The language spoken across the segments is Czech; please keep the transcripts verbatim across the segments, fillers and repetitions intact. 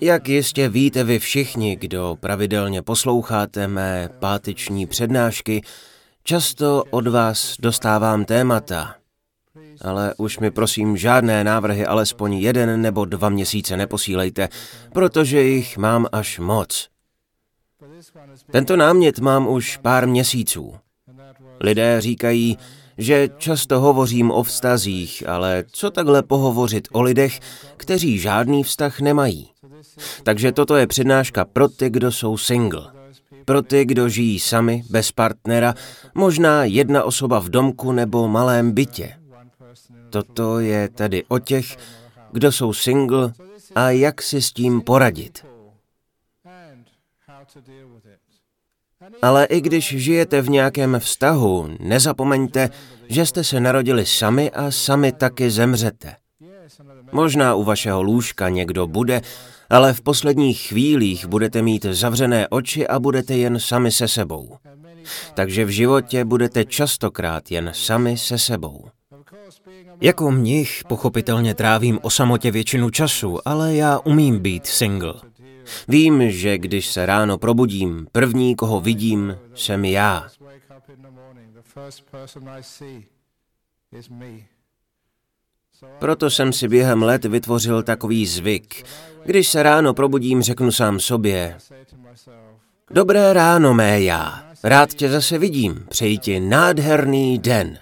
Jak jistě víte vy všichni, kdo pravidelně posloucháte mé páteční přednášky, často od vás dostávám témata. Ale už mi prosím žádné návrhy alespoň jeden nebo dva měsíce neposílejte, protože jich mám až moc. Tento námět mám už pár měsíců. Lidé říkají, že často hovořím o vztazích, ale co takhle pohovořit o lidech, kteří žádný vztah nemají. Takže toto je přednáška pro ty, kdo jsou single. Pro ty, kdo žijí sami, bez partnera, možná jedna osoba v domku nebo malém bytě. Toto je tedy o těch, kdo jsou single a jak si s tím poradit. Ale i když žijete v nějakém vztahu, nezapomeňte, že jste se narodili sami a sami taky zemřete. Možná u vašeho lůžka někdo bude, ale v posledních chvílích budete mít zavřené oči a budete jen sami se sebou. Takže v životě budete častokrát jen sami se sebou. Jako mnich pochopitelně trávím o samotě většinu času, ale já umím být single. Vím, že když se ráno probudím, první, koho vidím, jsem já. Proto jsem si během let vytvořil takový zvyk. Když se ráno probudím, řeknu sám sobě: dobré ráno, mé já. Rád tě zase vidím. Přeji ti nádherný den.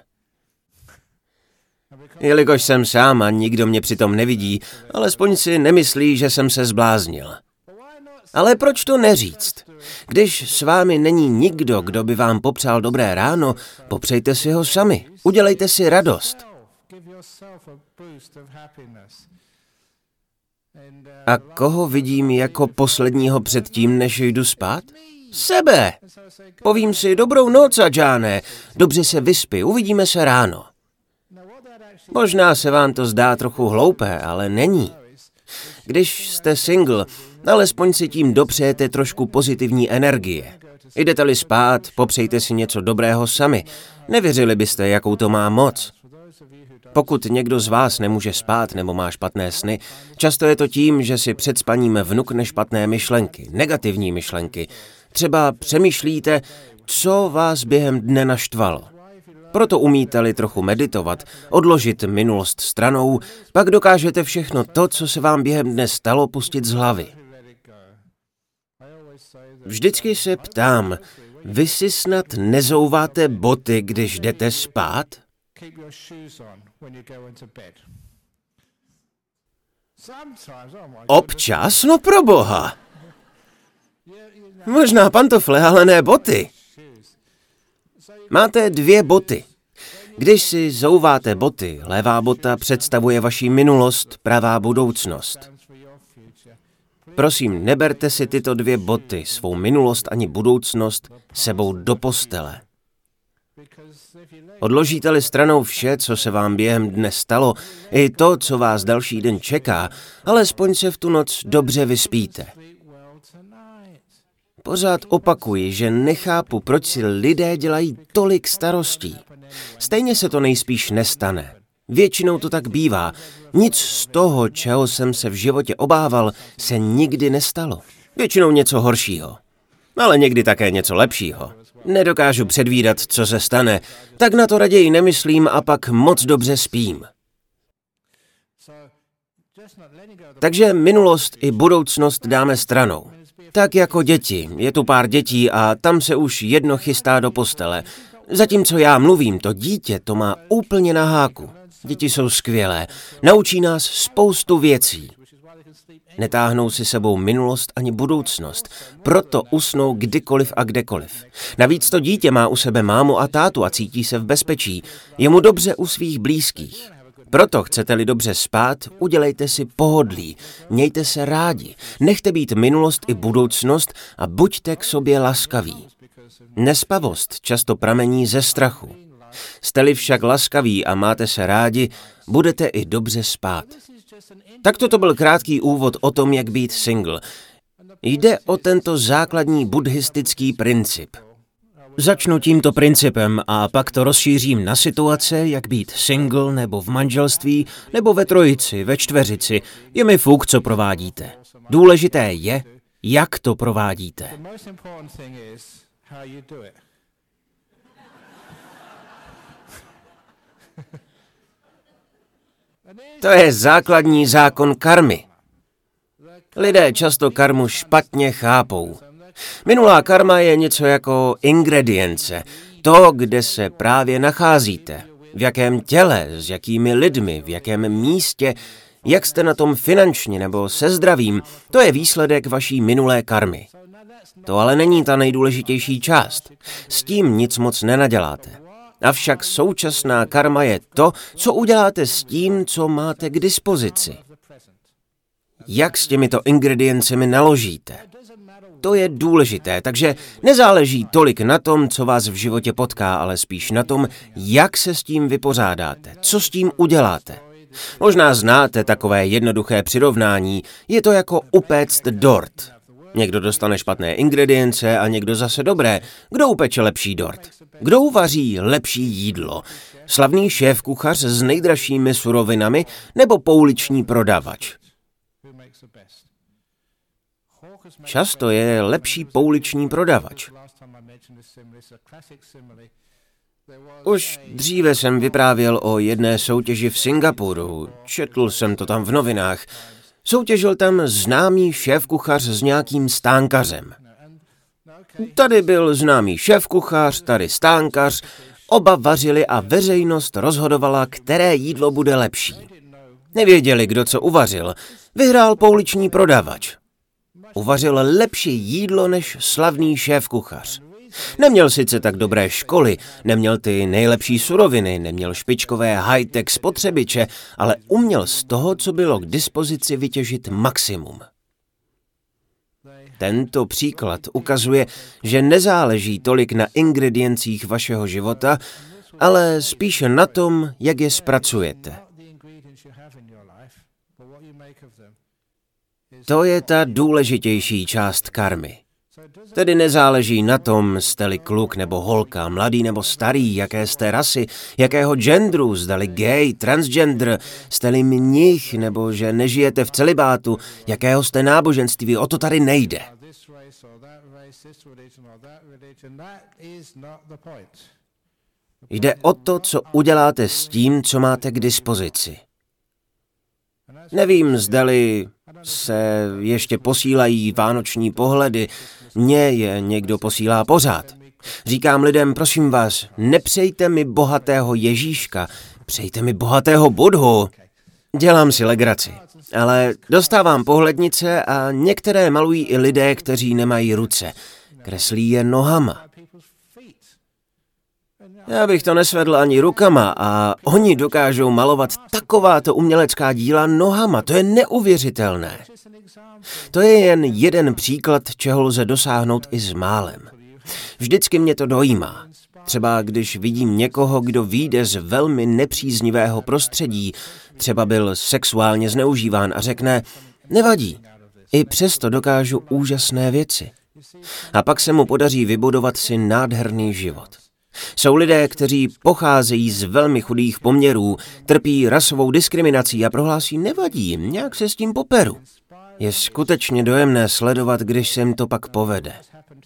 Jelikož jsem sám a nikdo mě přitom nevidí, alespoň si nemyslí, že jsem se zbláznil. Ale proč to neříct? Když s vámi není nikdo, kdo by vám popřál dobré ráno, popřejte si ho sami. Udělejte si radost. A koho vidím jako posledního předtím, než jdu spát? Sebe! Povím si: dobrou noc, Ajáne, dobře se vyspi, uvidíme se ráno. Možná se vám to zdá trochu hloupé, ale není. Když jste single, alespoň si tím dopřejete trošku pozitivní energie. Jdete-li spát, popřejte si něco dobrého sami. Nevěřili byste, jakou to má moc. Pokud někdo z vás nemůže spát nebo má špatné sny, často je to tím, že si před spaním vnukne špatné myšlenky, negativní myšlenky. Třeba přemýšlíte, co vás během dne naštvalo. Proto umíte-li trochu meditovat, odložit minulost stranou, pak dokážete všechno to, co se vám během dne stalo, pustit z hlavy. Vždycky se ptám, vy si snad nezouváte boty, když jdete spát? Občas? No proboha! Možná pantofle, ale ne boty. Máte dvě boty. Když si zouváte boty, levá bota představuje vaši minulost, pravá budoucnost. Prosím, neberte si tyto dvě boty, svou minulost ani budoucnost, sebou do postele. Odložíte-li stranou vše, co se vám během dne stalo, i to, co vás další den čeká, alespoň se v tu noc dobře vyspíte. Pořád opakuji, že nechápu, proč si lidé dělají tolik starostí. Stejně se to nejspíš nestane. Většinou to tak bývá. Nic z toho, čeho jsem se v životě obával, se nikdy nestalo. Většinou něco horšího. Ale někdy také něco lepšího. Nedokážu předvídat, co se stane, tak na to raději nemyslím a pak moc dobře spím. Takže minulost i budoucnost dáme stranou. Tak jako děti. Je tu pár dětí a tam se už jedno chystá do postele. Zatímco já mluvím, to dítě to má úplně na háku. Děti jsou skvělé. Naučí nás spoustu věcí. Netáhnou si sebou minulost ani budoucnost. Proto usnou kdykoliv a kdekoliv. Navíc to dítě má u sebe mámu a tátu a cítí se v bezpečí. Je mu dobře u svých blízkých. Proto chcete-li dobře spát, udělejte si pohodlí, mějte se rádi, nechte být minulost i budoucnost a buďte k sobě laskaví. Nespavost často pramení ze strachu. Jste-li však laskaví a máte se rádi, budete i dobře spát. Tak toto byl krátký úvod o tom, jak být single. Jde o tento základní buddhistický princip. Začnu tímto principem a pak to rozšířím na situace, jak být single nebo v manželství, nebo ve trojici, ve čtveřici. Je mi fuk, co provádíte. Důležité je, jak to provádíte. To je základní zákon karmy. Lidé často karmu špatně chápou. Minulá karma je něco jako ingredience, to, kde se právě nacházíte, v jakém těle, s jakými lidmi, v jakém místě, jak jste na tom finančně nebo se zdravím, to je výsledek vaší minulé karmy. To ale není ta nejdůležitější část, s tím nic moc nenaděláte. Avšak současná karma je to, co uděláte s tím, co máte k dispozici. Jak s těmito ingrediencemi naložíte. To je důležité, takže nezáleží tolik na tom, co vás v životě potká, ale spíš na tom, jak se s tím vypořádáte, co s tím uděláte. Možná znáte takové jednoduché přirovnání, je to jako upéct dort. Někdo dostane špatné ingredience a někdo zase dobré. Kdo upeče lepší dort? Kdo uvaří lepší jídlo? Slavný šéf kuchař s nejdražšími surovinami nebo pouliční prodavač? Často je lepší pouliční prodavač. Už dříve jsem vyprávěl o jedné soutěži v Singapuru. Četl jsem to tam v novinách. Soutěžil tam známý šéfkuchař s nějakým stánkařem. Tady byl známý šéfkuchař, tady stánkař. Oba vařili a veřejnost rozhodovala, které jídlo bude lepší. Nevěděli, kdo co uvařil. Vyhrál pouliční prodavač. Uvařil lepší jídlo než slavný šéfkuchař. Neměl sice tak dobré školy, neměl ty nejlepší suroviny, neměl špičkové high-tech spotřebiče, ale uměl z toho, co bylo k dispozici, vytěžit maximum. Tento příklad ukazuje, že nezáleží tolik na ingrediencích vašeho života, ale spíše na tom, jak je zpracujete. To je ta důležitější část karmy. Tedy nezáleží na tom, jste-li kluk nebo holka, mladý nebo starý, jaké jste rasy, jakého genderu, zda-li gay, transgender, jste-li mnich nebo že nežijete v celibátu, jakého jste náboženství, o to tady nejde. Jde o to, co uděláte s tím, co máte k dispozici. Nevím, zda-li se ještě posílají vánoční pohledy. Mně je někdo posílá pořád. Říkám lidem, prosím vás, nepřejte mi bohatého Ježíška, přejte mi bohatého Budhu. Dělám si legraci, ale dostávám pohlednice a některé malují i lidé, kteří nemají ruce. Kreslí je nohama. Já bych to nesvedl ani rukama a oni dokážou malovat takováto umělecká díla nohama, to je neuvěřitelné. To je jen jeden příklad, čeho lze dosáhnout i s málem. Vždycky mě to dojímá. Třeba když vidím někoho, kdo vyjde z velmi nepříznivého prostředí, třeba byl sexuálně zneužíván a řekne, nevadí, i přesto dokážu úžasné věci. A pak se mu podaří vybudovat si nádherný život. Jsou lidé, kteří pocházejí z velmi chudých poměrů, trpí rasovou diskriminací a prohlásí nevadí, nějak se s tím poperu. Je skutečně dojemné sledovat, když se jim to pak povede.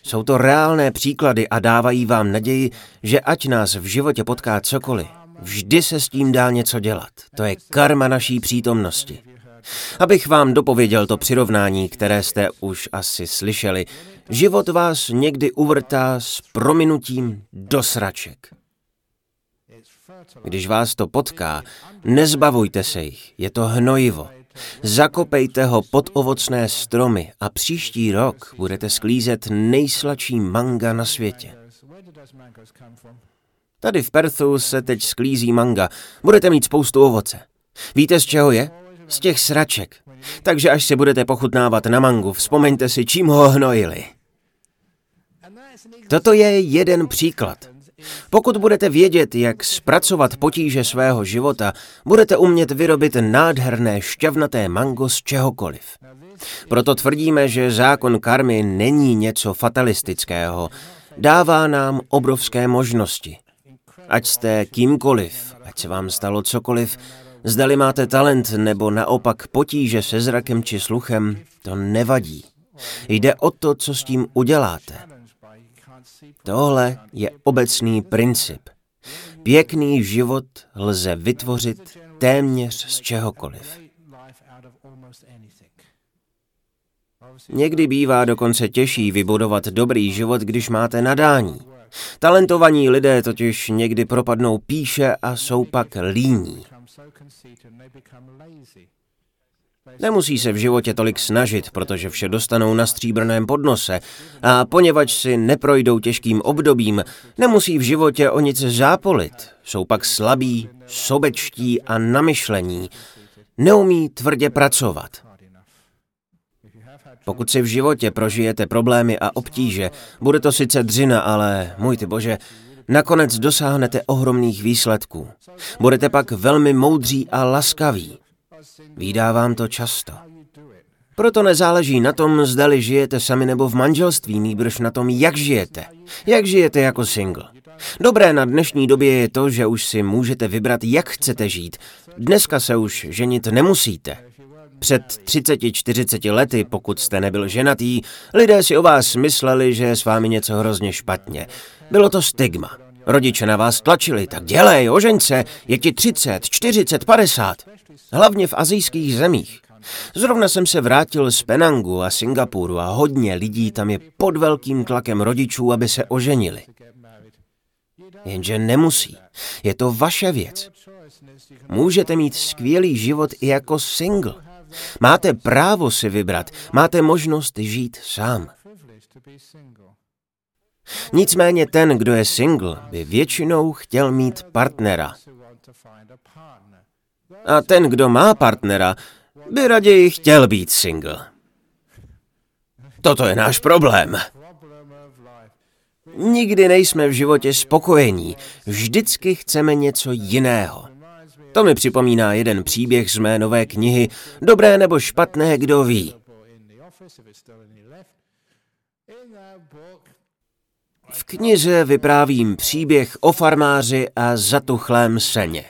Jsou to reálné příklady a dávají vám naději, že ať nás v životě potká cokoliv, vždy se s tím dá něco dělat. To je karma naší přítomnosti. Abych vám dopověděl to přirovnání, které jste už asi slyšeli, život vás někdy uvrtá s prominutím do sraček. Když vás to potká, nezbavujte se jich, je to hnojivo. Zakopejte ho pod ovocné stromy a příští rok budete sklízet nejsladší manga na světě. Tady v Perthu se teď sklízí manga, budete mít spoustu ovoce. Víte, z čeho je? Z těch sraček. Takže až si budete pochutnávat na mangu, vzpomeňte si, čím ho hnojili. Toto je jeden příklad. Pokud budete vědět, jak zpracovat potíže svého života, budete umět vyrobit nádherné šťavnaté mango z čehokoliv. Proto tvrdíme, že zákon karmy není něco fatalistického. dává nám obrovské možnosti. Ať jste kýmkoliv, ať se vám stalo cokoliv, zdali máte talent nebo naopak potíže se zrakem či sluchem, to nevadí. Jde o to, co s tím uděláte. Tohle je obecný princip. Pěkný život lze vytvořit téměř z čehokoliv. Někdy bývá dokonce těžší vybudovat dobrý život, když máte nadání. Talentovaní lidé totiž někdy propadnou pýše a jsou pak líní. Nemusí se v životě tolik snažit, protože vše dostanou na stříbrném podnose a poněvadž si neprojdou těžkým obdobím, nemusí v životě o nic zápolit. Jsou pak slabí, sobečtí a namyšlení. Neumí tvrdě pracovat. Pokud si v životě prožijete problémy a obtíže, bude to sice dřina, ale, můj ty bože, nakonec dosáhnete ohromných výsledků. Budete pak velmi moudří a laskaví. Vídá vám to často. Proto nezáleží na tom, zdali žijete sami nebo v manželství, nýbrž na tom, jak žijete. Jak žijete jako single. Dobré na dnešní době je to, že už si můžete vybrat, jak chcete žít. Dneska se už ženit nemusíte. Před třiceti čtyřiceti lety, pokud jste nebyl ženatý, lidé si o vás mysleli, že je s vámi něco hrozně špatně. Bylo to stigma. Rodiče na vás tlačili, tak dělej, ožeň se, je ti třicet, čtyřicet, padesát. Hlavně v asijských zemích. Zrovna jsem se vrátil z Penangu a Singapuru a hodně lidí tam je pod velkým tlakem rodičů, aby se oženili. Jenže nemusí. Je to vaše věc. Můžete mít skvělý život i jako single. Máte právo si vybrat, máte možnost žít sám. Nicméně ten, kdo je single, by většinou chtěl mít partnera. A ten, kdo má partnera, by raději chtěl být single. Toto je náš problém. Nikdy nejsme v životě spokojení, vždycky chceme něco jiného. To mi připomíná jeden příběh z mé nové knihy Dobré nebo špatné, kdo ví. V knize vyprávím příběh o farmáři a zatuchlém seně.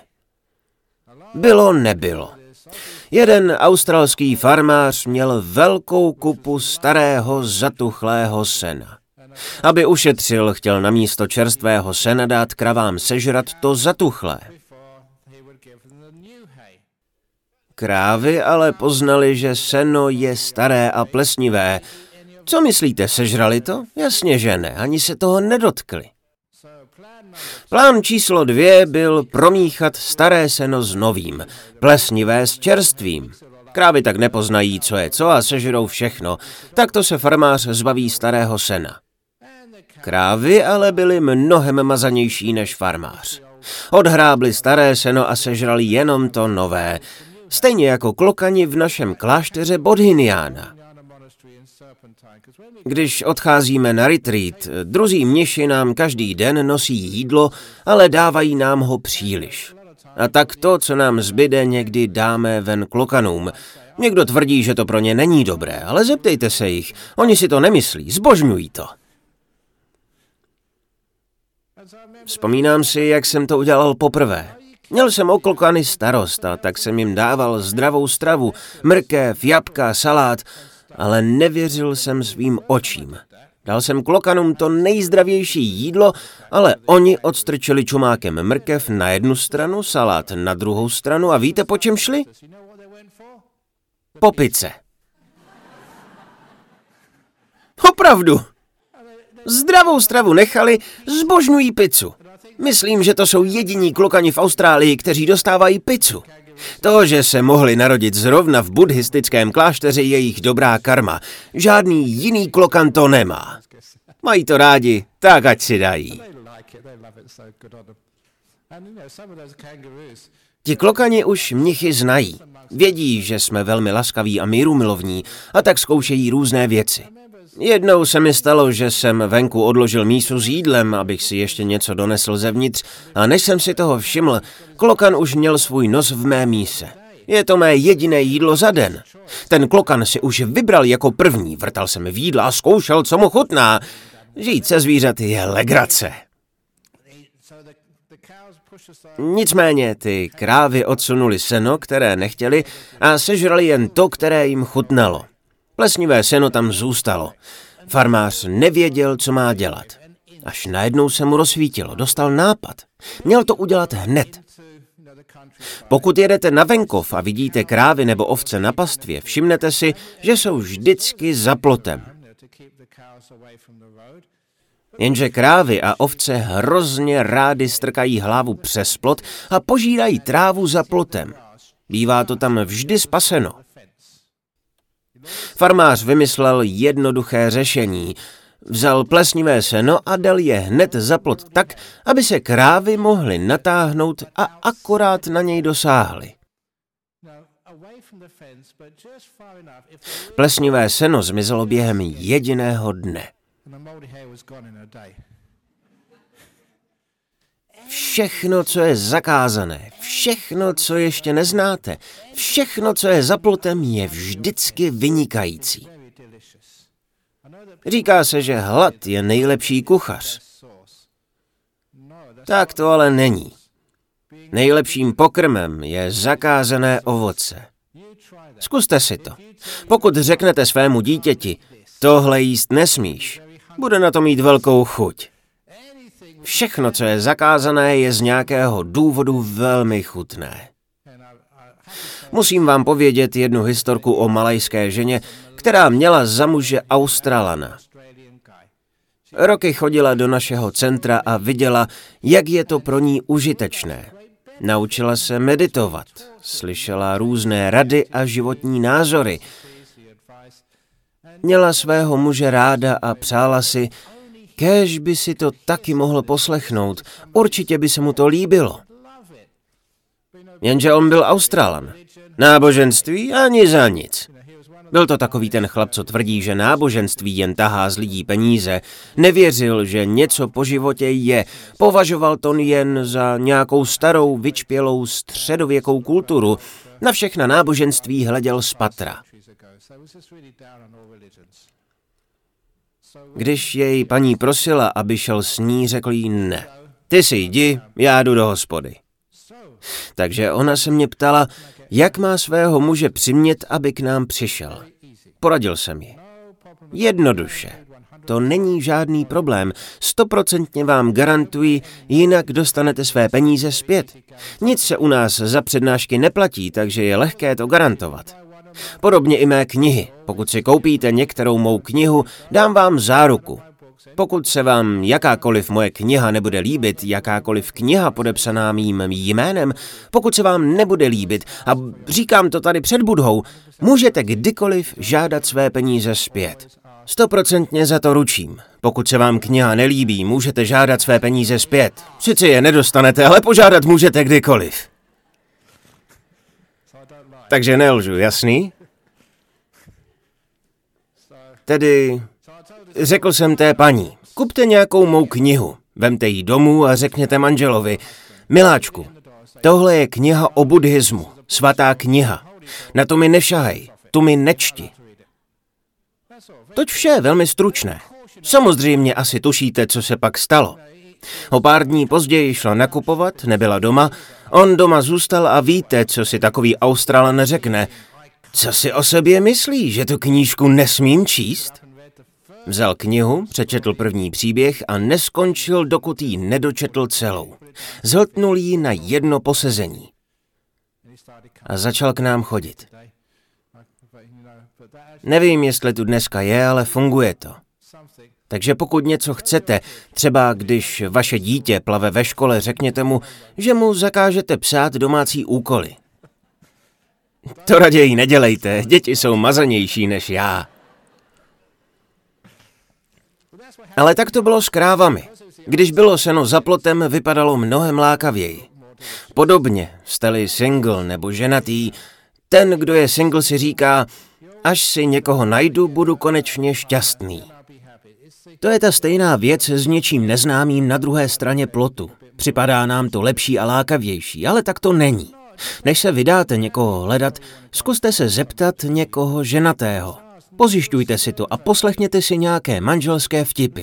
Bylo nebylo. Jeden australský farmář měl velkou kupu starého zatuchlého sena. Aby ušetřil, chtěl namísto čerstvého sena dát kravám sežrat to zatuchlé. Krávy ale poznali, že seno je staré a plesnivé. Co myslíte, sežrali to? Jasně, že ne, ani se toho nedotkli. Plán číslo dvě byl promíchat staré seno s novým, plesnivé s čerstvým. Krávy tak nepoznají, co je co a sežerou všechno. Takto se farmář zbaví starého sena. Krávy ale byly mnohem mazanější než farmář. Odhrábli staré seno a sežrali jenom to nové. Stejně jako klokani v našem klášteře Bodhinyana. Když odcházíme na retreat, druzí mniši nám každý den nosí jídlo, ale dávají nám ho příliš. A tak to, co nám zbyde, někdy dáme ven klokanům. Někdo tvrdí, že to pro ně není dobré, ale zeptejte se jich. Oni si to nemyslí, zbožňují to. Vzpomínám si, jak jsem to udělal poprvé. Měl jsem o klokany starost, a tak jsem jim dával zdravou stravu, mrkev, jabka, salát, ale nevěřil jsem svým očím. Dal jsem klokanům to nejzdravější jídlo, ale oni odstrčili čumákem mrkev na jednu stranu, salát na druhou stranu a víte, po čem šli? Po pice. Opravdu! Zdravou stravu nechali, zbožňují pizzu. Myslím, že to jsou jediní klokani v Austrálii, kteří dostávají pizzu. To, že se mohli narodit zrovna v buddhistickém klášteři, je jich dobrá karma. Žádný jiný klokan to nemá. Mají to rádi, tak ať si dají. Ti klokani už mnichy znají. Vědí, že jsme velmi laskaví a mírumilovní, a tak zkoušejí různé věci. Jednou se mi stalo, že jsem venku odložil mísu s jídlem, abych si ještě něco donesl zevnitř, a než jsem si toho všiml, klokan už měl svůj nos v mé míse. Je to mé jediné jídlo za den. Ten klokan si už vybral jako první, vrtal jsem v jídle a zkoušel, co mu chutná. Žít se zvířaty je legrace. Nicméně ty krávy odsunuli seno, které nechtěli, a sežrali jen to, které jim chutnalo. Plesnivé seno tam zůstalo. Farmář nevěděl, co má dělat. Až najednou se mu rozsvítilo, dostal nápad. Měl to udělat hned. Pokud jedete na venkov a vidíte krávy nebo ovce na pastvě, všimnete si, že jsou vždycky za plotem. Jenže krávy a ovce hrozně rády strkají hlavu přes plot a požírají trávu za plotem. Bývá to tam vždy spaseno. Farmář vymyslel jednoduché řešení. Vzal plesnivé seno a dal je hned za plot tak, aby se krávy mohly natáhnout a akorát na něj dosáhly. Plesnivé seno zmizelo během jediného dne. Všechno, co je zakázané, všechno, co ještě neznáte, všechno, co je za plotem, je vždycky vynikající. Říká se, že hlad je nejlepší kuchař. Tak to ale není. Nejlepším pokrmem je zakázané ovoce. Zkuste si to. Pokud řeknete svému dítěti, tohle jíst nesmíš, bude na to mít velkou chuť. Všechno, co je zakázané, je z nějakého důvodu velmi chutné. Musím vám povědět jednu historku o malajské ženě, která měla za muže Australana. Roky chodila do našeho centra a viděla, jak je to pro ní užitečné. Naučila se meditovat, slyšela různé rady a životní názory. Měla svého muže ráda a přála si, kéž by si to taky mohl poslechnout, určitě by se mu to líbilo. Jenže on byl Australan. Náboženství ani za nic. Byl to takový ten chlap, co tvrdí, že náboženství jen tahá z lidí peníze. Nevěřil, že něco po životě je. Považoval to jen za nějakou starou, vyčpělou, středověkou kulturu. Na všechna náboženství hleděl z patra. Když jej paní prosila, aby šel s ní, řekl jí ne. Ty si jdi, já jdu do hospody. Takže ona se mě ptala, jak má svého muže přimět, aby k nám přišel. Poradil jsem jí. Jednoduše. To není žádný problém. Stoprocentně vám garantuji, jinak dostanete své peníze zpět. Nic se u nás za přednášky neplatí, takže je lehké to garantovat. Podobně i mé knihy. Pokud si koupíte některou mou knihu, dám vám záruku. Pokud se vám jakákoliv moje kniha nebude líbit, jakákoliv kniha podepsaná mým jménem, pokud se vám nebude líbit, a říkám to tady před Budhou, můžete kdykoliv žádat své peníze zpět. Stoprocentně za to ručím. Pokud se vám kniha nelíbí, můžete žádat své peníze zpět. Sice je nedostanete, ale požádat můžete kdykoliv. Takže nelžu, jasný? Tedy... Řekl jsem té paní, kupte nějakou mou knihu, vemte ji domů a řekněte manželovi, miláčku, tohle je kniha o buddhismu, svatá kniha, na to mi nešahej, tu mi nečti. Toť vše je velmi stručné. Samozřejmě asi tušíte, co se pak stalo. O pár dní později šla nakupovat, nebyla doma, on doma zůstal a víte, co si takový Australan řekne. Co si o sobě myslí, že tu knížku nesmím číst? Vzal knihu, přečetl první příběh a neskončil, dokud ji nedočetl celou. Zhltnul ji na jedno posezení. A začal k nám chodit. Nevím, jestli tu dneska je, ale funguje to. Takže pokud něco chcete, třeba když vaše dítě plave ve škole, řekněte mu, že mu zakážete psát domácí úkoly. To raději nedělejte, děti jsou mazanější než já. Ale tak to bylo s krávami. Když bylo seno za plotem, vypadalo mnohem lákavěji. Podobně, jste-li single nebo ženatý, ten, kdo je single, si říká, až si někoho najdu, budu konečně šťastný. To je ta stejná věc s něčím neznámým na druhé straně plotu. Připadá nám to lepší a lákavější, ale tak to není. Než se vydáte někoho hledat, zkuste se zeptat někoho ženatého. Pozjišťujte si to a poslechněte si nějaké manželské vtipy.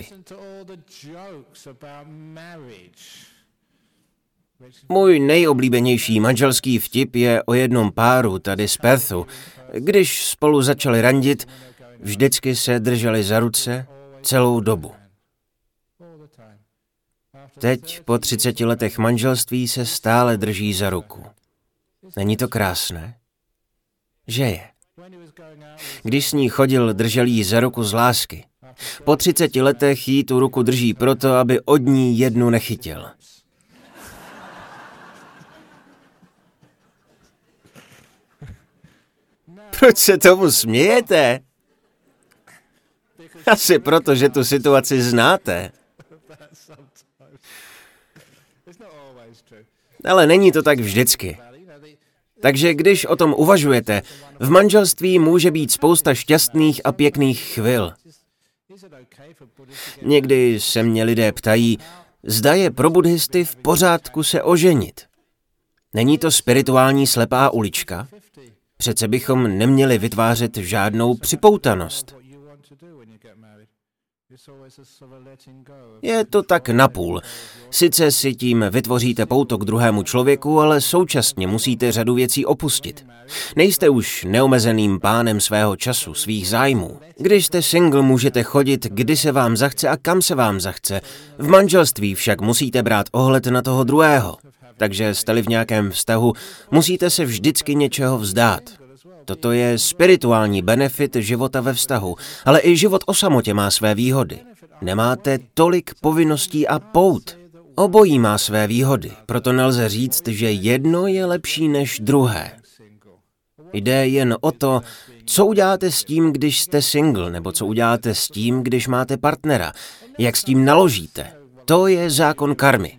Můj nejoblíbenější manželský vtip je o jednom páru tady z Perthu. Když spolu začali randit, vždycky se drželi za ruce celou dobu. Teď, po třiceti letech manželství, se stále drží za ruku. Není to krásné? Že je. Když s ní chodil, držel jí za ruku z lásky. Po třiceti letech jí tu ruku drží proto, aby od ní jednu nechytil. Proč se tomu smějete? Asi proto, že tu situaci znáte. Ale není to tak vždycky. Takže když o tom uvažujete, v manželství může být spousta šťastných a pěkných chvil. Někdy se mě lidé ptají, zda je pro buddhisty v pořádku se oženit. Není to spirituální slepá ulička? Přece bychom neměli vytvářet žádnou připoutanost. Je to tak napůl. Sice si tím vytvoříte pouto k druhému člověku, ale současně musíte řadu věcí opustit. Nejste už neomezeným pánem svého času, svých zájmů. Když jste single, můžete chodit, kdy se vám zachce a kam se vám zachce. V manželství však musíte brát ohled na toho druhého. Takže jste-li v nějakém vztahu, musíte se vždycky něčeho vzdát. Toto je spirituální benefit života ve vztahu, ale i život o samotě má své výhody. Nemáte tolik povinností a pout. Obojí má své výhody, proto nelze říct, že jedno je lepší než druhé. Jde jen o to, co uděláte s tím, když jste single, nebo co uděláte s tím, když máte partnera, jak s tím naložíte. To je zákon karmy.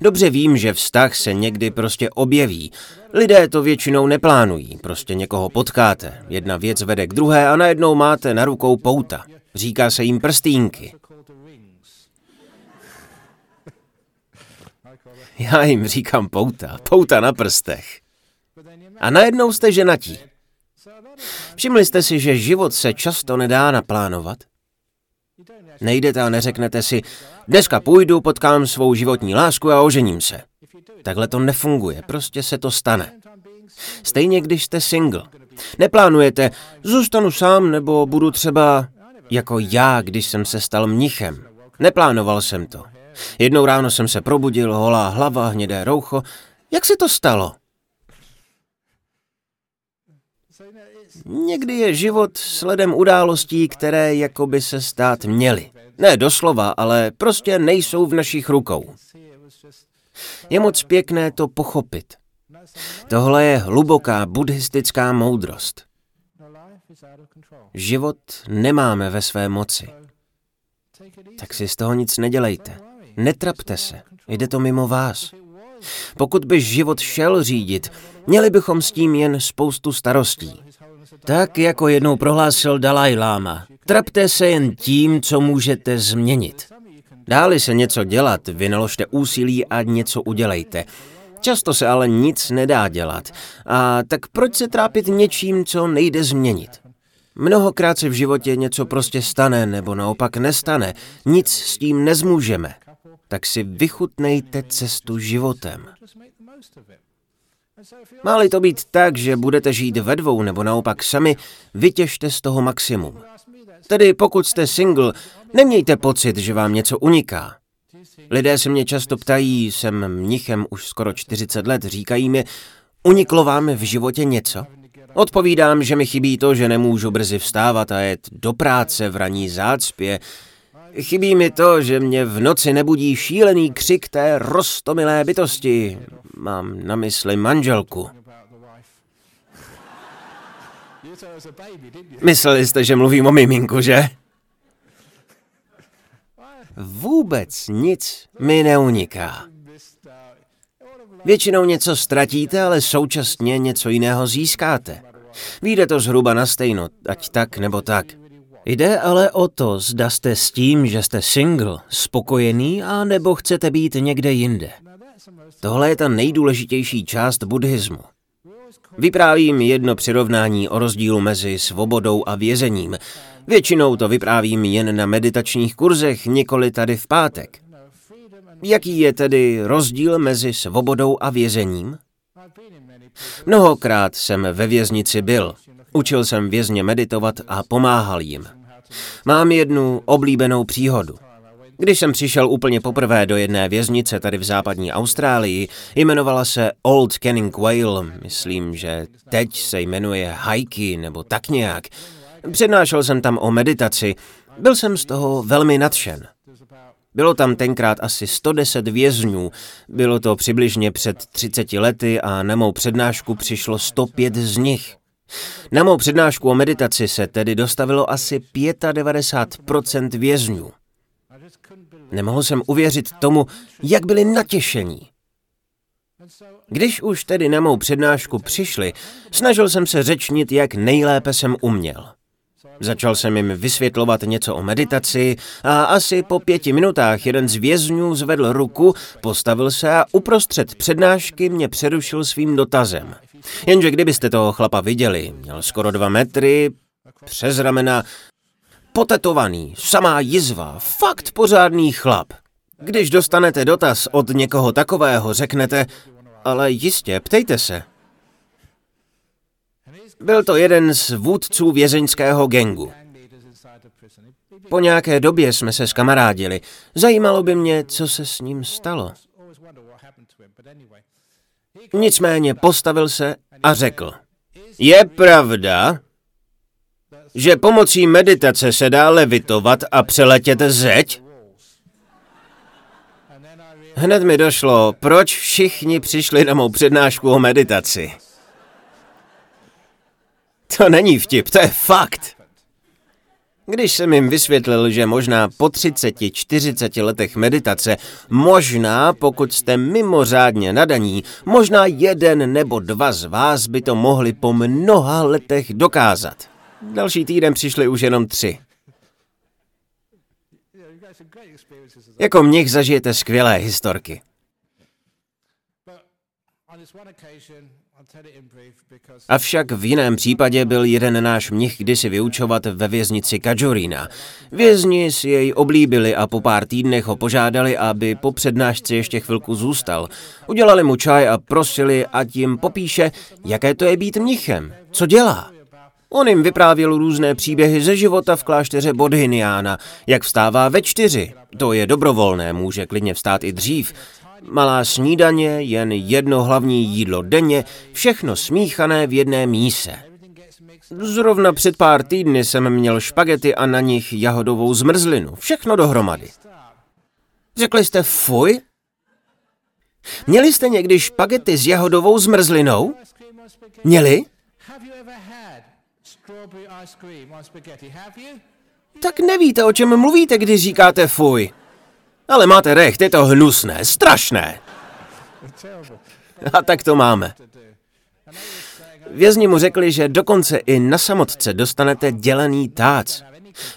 Dobře vím, že vztah se někdy prostě objeví. Lidé to většinou neplánují, prostě někoho potkáte. Jedna věc vede k druhé a najednou máte na rukou pouta. Říká se jim prstýnky. Já jim říkám pouta, pouta na prstech. A najednou jste ženatí. Všimli jste si, že život se často nedá naplánovat? Nejdete a neřeknete si, dneska půjdu, potkám svou životní lásku a ožením se. Takhle to nefunguje, prostě se to stane. Stejně když jste single. Neplánujete, zůstanu sám nebo budu třeba jako já, když jsem se stal mnichem. Neplánoval jsem to. Jednou ráno jsem se probudil, holá hlava, hnědé roucho. Jak se to stalo? Někdy je život sledem událostí, které jakoby se stát měly. Ne doslova, ale prostě nejsou v našich rukou. Je moc pěkné to pochopit. Tohle je hluboká buddhistická moudrost. Život nemáme ve své moci. Tak si z toho nic nedělejte. Netrapte se, jde to mimo vás. Pokud by život šel řídit, měli bychom s tím jen spoustu starostí. Tak, jako jednou prohlásil Dalaj Lama, trapte se jen tím, co můžete změnit. Dáli se něco dělat, vynaložte úsilí a něco udělejte. Často se ale nic nedá dělat. A tak proč se trápit něčím, co nejde změnit? Mnohokrát se v životě něco prostě stane, nebo naopak nestane. Nic s tím nezmůžeme. Tak si vychutnejte cestu životem. Má-li to být tak, že budete žít ve dvou nebo naopak sami, vytěžte z toho maximum. Tedy pokud jste single, nemějte pocit, že vám něco uniká. Lidé se mě často ptají, jsem mnichem už skoro čtyřicet let, říkají mi, uniklo vám v životě něco? Odpovídám, že mi chybí to, že nemůžu brzy vstávat a jet do práce v ranní zácpě. Chybí mi to, že mě v noci nebudí šílený křik té roztomilé bytosti. Mám na mysli manželku. Mysleli jste, že mluvím o miminku, že? Vůbec nic mi neuniká. Většinou něco ztratíte, ale současně něco jiného získáte. Vyjde to zhruba na stejno, ať tak nebo tak. Jde ale o to, zda jste s tím, že jste single, spokojený, a nebo chcete být někde jinde. Tohle je ta nejdůležitější část buddhismu. Vyprávím jedno přirovnání o rozdílu mezi svobodou a vězením. Většinou to vyprávím jen na meditačních kurzech, nikoli tady v pátek. Jaký je tedy rozdíl mezi svobodou a vězením? Mnohokrát jsem ve věznici byl. Učil jsem vězně meditovat a pomáhal jim. Mám jednu oblíbenou příhodu. Když jsem přišel úplně poprvé do jedné věznice tady v západní Austrálii, jmenovala se Old Canning Vale, myslím, že teď se jmenuje Haiky nebo tak nějak. Přednášel jsem tam o meditaci, byl jsem z toho velmi nadšen. Bylo tam tenkrát asi sto deset vězňů, bylo to přibližně před třiceti lety a na mou přednášku přišlo sto pět z nich. Na mou přednášku o meditaci se tedy dostavilo asi devadesát pět procent vězňů. Nemohl jsem uvěřit tomu, jak byli natěšení. Když už tedy na mou přednášku přišli, snažil jsem se řečnit, jak nejlépe jsem uměl. Začal jsem jim vysvětlovat něco o meditaci a asi po pěti minutách jeden z vězňů zvedl ruku, postavil se a uprostřed přednášky mě přerušil svým dotazem. Jenže kdybyste toho chlapa viděli, měl skoro dva metry, přes ramena, potetovaný, samá jizva, fakt pořádný chlap. Když dostanete dotaz od někoho takového, řeknete, ale jistě, ptejte se. Byl to jeden z vůdců vězeňského gangu. Po nějaké době jsme se skamarádili. Zajímalo by mě, co se s ním stalo. Nicméně postavil se a řekl: Je pravda, že pomocí meditace se dá levitovat a přeletět zeď? Hned mi došlo, proč všichni přišli na mou přednášku o meditaci. To není vtip, to je fakt. Když jsem jim vysvětlil, že možná po třiceti čtyřiceti letech meditace, možná, pokud jste mimořádně nadaní, možná jeden nebo dva z vás by to mohli po mnoha letech dokázat. Další týden přišli už jenom tři. Jako mnich zažijete skvělé historky. Avšak v jiném případě byl jeden náš mnich kdysi vyučovat ve věznici Kajorína. Vězni si jej oblíbili a po pár týdnech ho požádali, aby po přednášce ještě chvilku zůstal. Udělali mu čaj a prosili, ať jim popíše, jaké to je být mnichem, co dělá. On jim vyprávěl různé příběhy ze života v klášteře Bodhinyana, jak vstává ve čtyři. To je dobrovolné, může klidně vstát i dřív. Malá snídaně, jen jedno hlavní jídlo denně, všechno smíchané v jedné míse. Zrovna před pár týdny jsem měl špagety a na nich jahodovou zmrzlinu, všechno dohromady. Řekli jste fuj? Měli jste někdy špagety s jahodovou zmrzlinou? Měli? Tak nevíte, o čem mluvíte, když říkáte fuj. Ale máte recht, je to hnusné, strašné. A tak to máme. Vězni mu řekli, že dokonce i na samotce dostanete dělený tác.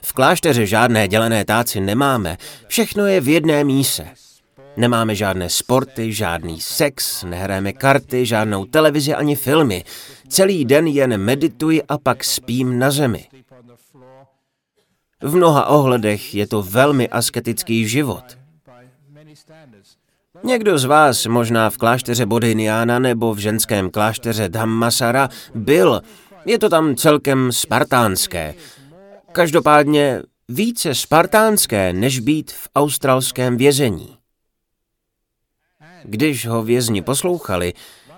V klášteře žádné dělené táci nemáme, všechno je v jedné míse. Nemáme žádné sporty, žádný sex, nehrajeme karty, žádnou televizi ani filmy. Celý den jen medituji a pak spím na zemi. V mnoha ohledech je to velmi asketický život. Někdo z vás možná v klášteře Bodhinyana nebo v ženském klášteře Dhammasara byl. Je to tam celkem spartánské. Každopádně více spartánské, než být v australském vězení. Když ho vězni poslouchali,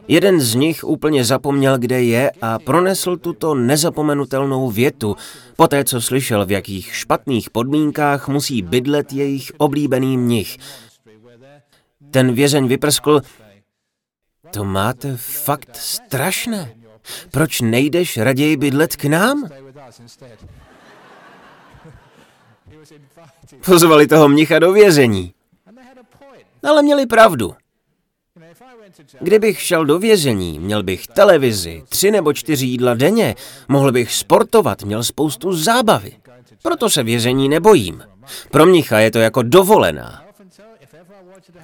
jeden z nich úplně zapomněl, kde je a pronesl tuto nezapomenutelnou větu, poté co slyšel, v jakých špatných podmínkách musí bydlet jejich oblíbený mnich. Ten vězeň vyprskl, to máte fakt strašné. Proč nejdeš raději bydlet k nám? Pozvali toho mnicha do vězení. Ale měli pravdu. Kdybych šel do vězení, měl bych televizi, tři nebo čtyři jídla denně, mohl bych sportovat, měl spoustu zábavy. Proto se vězení nebojím. Pro mnicha je to jako dovolená.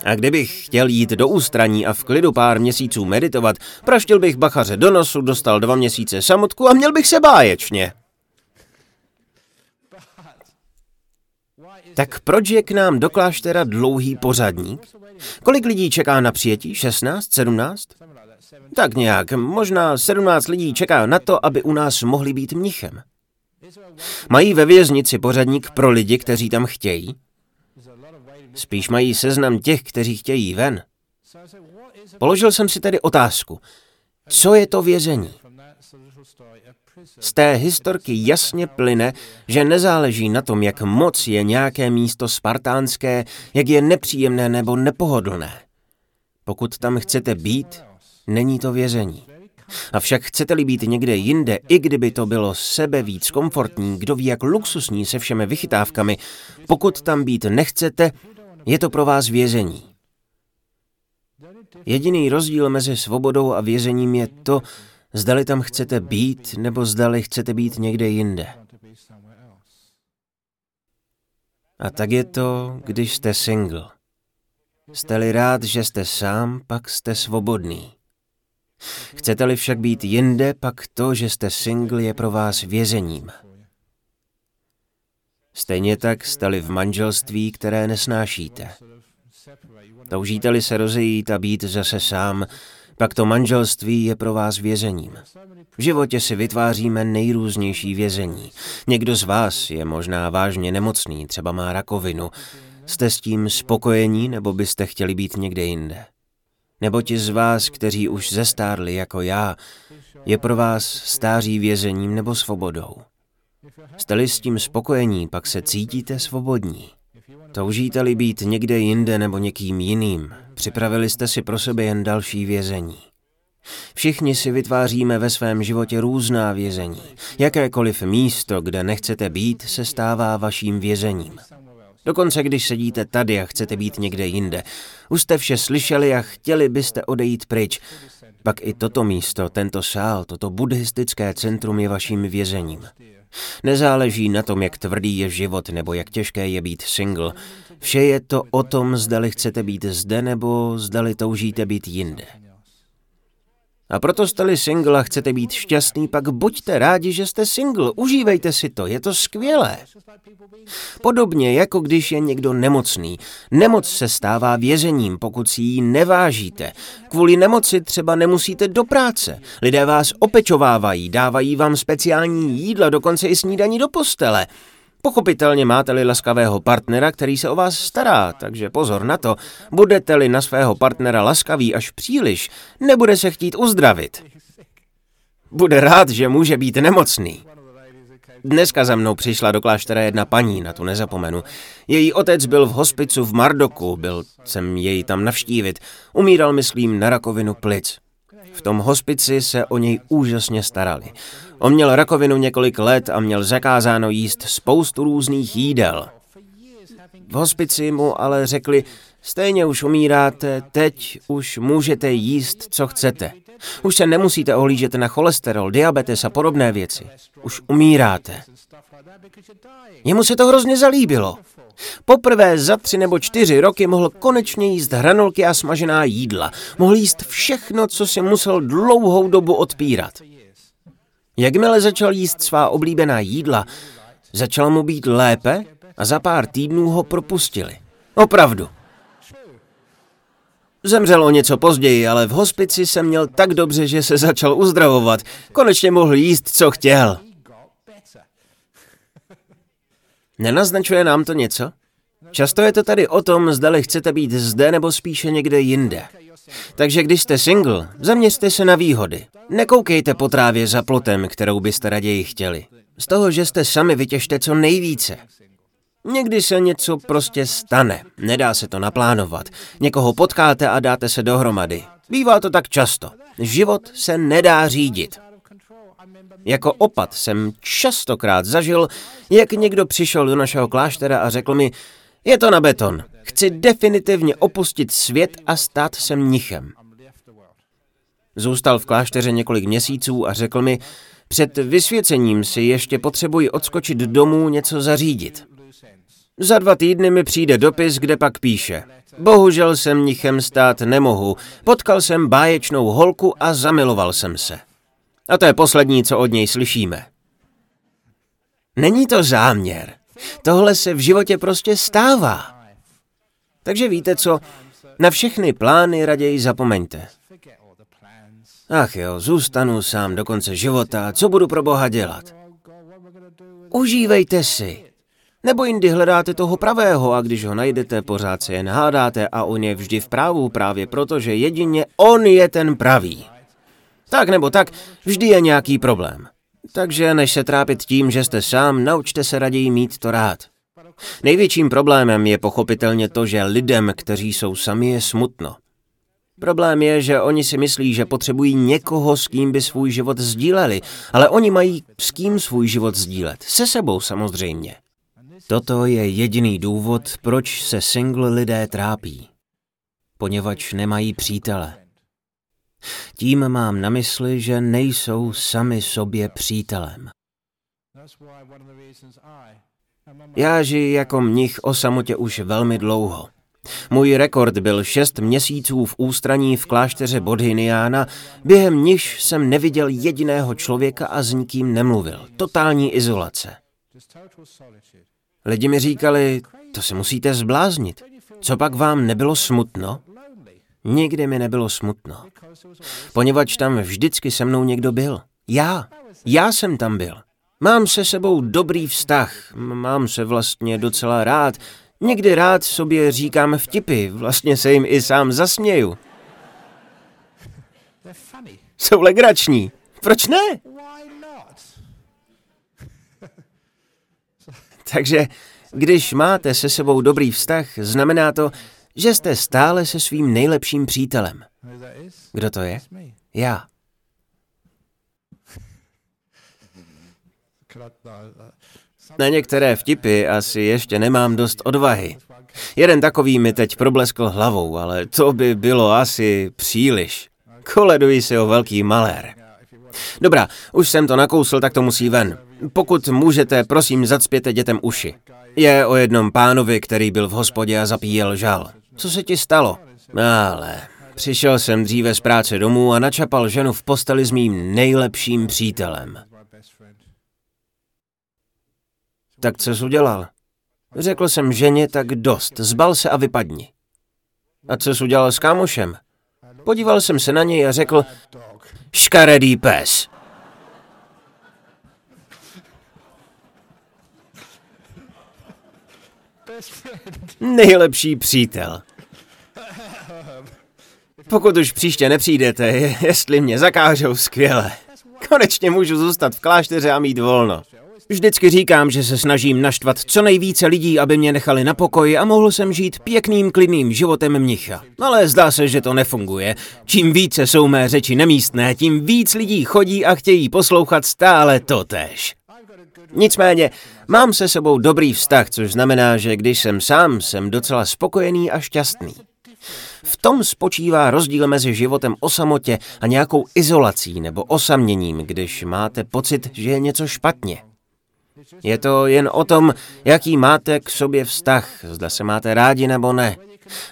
A kdybych chtěl jít do ústraní a v klidu pár měsíců meditovat, praštil bych bachaře do nosu, dostal dva měsíce samotku a měl bych se báječně. Tak proč je k nám do kláštera dlouhý pořadník? Kolik lidí čeká na přijetí? šestnáct? sedmnáct? Tak nějak, možná sedmnáct lidí čeká na to, aby u nás mohli být mnichem. Mají ve věznici pořadník pro lidi, kteří tam chtějí? Spíš mají seznam těch, kteří chtějí ven. Položil jsem si tedy otázku, co je to vězení? Z té historky jasně plyne, že nezáleží na tom, jak moc je nějaké místo spartánské, jak je nepříjemné nebo nepohodlné. Pokud tam chcete být, není to vězení. Avšak chcete-li být někde jinde, i kdyby to bylo sebe víc komfortní, kdo ví jak luxusní se všemi vychytávkami, pokud tam být nechcete, je to pro vás vězení. Jediný rozdíl mezi svobodou a vězením je to, zdali tam chcete být, nebo zdali chcete být někde jinde. A tak je to, když jste single. Jste-li rád, že jste sám, pak jste svobodný. Chcete-li však být jinde, pak to, že jste single, je pro vás vězením. Stejně tak jste-li v manželství, které nesnášíte. Toužíte-li se rozejít a být zase sám, pak to manželství je pro vás vězením. V životě si vytváříme nejrůznější vězení. Někdo z vás je možná vážně nemocný, třeba má rakovinu. Jste s tím spokojení, nebo byste chtěli být někde jinde? Nebo ti z vás, kteří už zestárli jako já, je pro vás stáří vězením nebo svobodou? Jste-li s tím spokojení, pak se cítíte svobodní. Toužíte-li být někde jinde nebo někým jiným, připravili jste si pro sebe jen další vězení. Všichni si vytváříme ve svém životě různá vězení. Jakékoliv místo, kde nechcete být, se stává vaším vězením. Dokonce když sedíte tady a chcete být někde jinde, už jste vše slyšeli a chtěli byste odejít pryč, pak i toto místo, tento sál, toto buddhistické centrum je vaším vězením. Nezáleží na tom, jak tvrdý je život nebo jak těžké je být single. Vše je to o tom, zdali chcete být zde nebo zdali toužíte být jinde. A proto jste-li single a chcete být šťastný, pak buďte rádi, že jste single. Užívejte si to, je to skvělé. Podobně jako když je někdo nemocný. Nemoc se stává vězením, pokud si ji nevážíte. Kvůli nemoci třeba nemusíte do práce. Lidé vás opečovávají, dávají vám speciální jídla, dokonce i snídaní do postele. Pochopitelně máte-li laskavého partnera, který se o vás stará, takže pozor na to, budete-li na svého partnera laskavý až příliš, nebude se chtít uzdravit. Bude rád, že může být nemocný. Dneska za mnou přišla do kláštera jedna paní, na tu nezapomenu. Její otec byl v hospicu v Mardoku, byl jsem jej tam navštívit. Umíral, myslím, na rakovinu plic. V tom hospici se o něj úžasně starali. On měl rakovinu několik let a měl zakázáno jíst spoustu různých jídel. V hospici mu ale řekli, stejně už umíráte, teď už můžete jíst, co chcete. Už se nemusíte ohlížet na cholesterol, diabetes a podobné věci. Už umíráte. Jemu se to hrozně zalíbilo. Poprvé za tři nebo čtyři roky mohl konečně jíst hranolky a smažená jídla. Mohl jíst všechno, co si musel dlouhou dobu odpírat. Jakmile začal jíst svá oblíbená jídla, začal mu být lépe a za pár týdnů ho propustili. Opravdu. Zemřel o něco později, ale v hospici se měl tak dobře, že se začal uzdravovat. Konečně mohl jíst, co chtěl. Nenaznačuje nám to něco? Často je to tady o tom, zdali chcete být zde nebo spíše někde jinde. Takže když jste single, zaměřte se na výhody. Nekoukejte po trávě za plotem, kterou byste raději chtěli. Z toho, že jste sami, vytěžte co nejvíce. Někdy se něco prostě stane, nedá se to naplánovat. Někoho potkáte a dáte se dohromady. Bývá to tak často. Život se nedá řídit. Jako opat jsem častokrát zažil, jak někdo přišel do našeho kláštera a řekl mi, je to na beton, chci definitivně opustit svět a stát se mnichem. Zůstal v klášteře několik měsíců a řekl mi, před vysvěcením si ještě potřebuji odskočit domů něco zařídit. Za dva týdny mi přijde dopis, kde pak píše, bohužel se mnichem stát nemohu, potkal jsem báječnou holku a zamiloval jsem se. A to je poslední, co od něj slyšíme. Není to záměr. Tohle se v životě prostě stává. Takže víte co? Na všechny plány raději zapomeňte. Ach jo, zůstanu sám do konce života, co budu pro Boha dělat? Užívejte si. Nebo jindy hledáte toho pravého a když ho najdete, pořád se jen hádáte a on je vždy v právu právě proto, že jedině on je ten pravý. Tak nebo tak, vždy je nějaký problém. Takže než se trápit tím, že jste sám, naučte se raději mít to rád. Největším problémem je pochopitelně to, že lidem, kteří jsou sami, je smutno. Problém je, že oni si myslí, že potřebují někoho, s kým by svůj život sdíleli, ale oni mají s kým svůj život sdílet. Se sebou samozřejmě. Toto je jediný důvod, proč se single lidé trápí. Poněvadž nemají přítele. Tím mám na mysli, že nejsou sami sobě přítelem. Já žiji jako mnich o samotě už velmi dlouho. Můj rekord byl šest měsíců v ústraní v klášteře Bodhinyana, během nichž jsem neviděl jediného člověka a s nikým nemluvil. Totální izolace. Lidi mi říkali, to se musíte zbláznit. Copak vám nebylo smutno? Nikdy mi nebylo smutno. Poněvadž tam vždycky se mnou někdo byl. Já. Já jsem tam byl. Mám se sebou dobrý vztah. Mám se vlastně docela rád. Někdy rád sobě říkám vtipy. Vlastně se jim i sám zasměju. Jsou legrační. Proč ne? Takže když máte se sebou dobrý vztah, znamená to, že jste stále se svým nejlepším přítelem. Kdo to je? Já. Na některé vtipy asi ještě nemám dost odvahy. Jeden takový mi teď probleskl hlavou, ale to by bylo asi příliš. Koleduji si o velký malér. Dobrá, už jsem to nakousl, tak to musí ven. Pokud můžete, prosím, zacpěte dětem uši. Je o jednom pánovi, který byl v hospodě a zapíjel žal. Co se ti stalo? Ale přišel jsem dříve z práce domů a načapal ženu v posteli s mým nejlepším přítelem. Tak co jsi udělal? Řekl jsem ženě, tak dost, zbal se a vypadni. A co jsi udělal s kámošem? Podíval jsem se na něj a řekl, škaredý pes. Nejlepší přítel. Pokud už příště nepřijdete, jestli mě zakážou, skvěle. Konečně můžu zůstat v klášteře a mít volno. Vždycky říkám, že se snažím naštvat co nejvíce lidí, aby mě nechali na pokoji a mohl jsem žít pěkným, klidným životem mnicha. Ale zdá se, že to nefunguje. Čím více jsou mé řeči nemístné, tím víc lidí chodí a chtějí poslouchat stále totéž. Nicméně, mám se sebou dobrý vztah, což znamená, že když jsem sám, jsem docela spokojený a šťastný. V tom spočívá rozdíl mezi životem o samotě a nějakou izolací nebo osaměním, když máte pocit, že je něco špatně. Je to jen o tom, jaký máte k sobě vztah, zda se máte rádi nebo ne.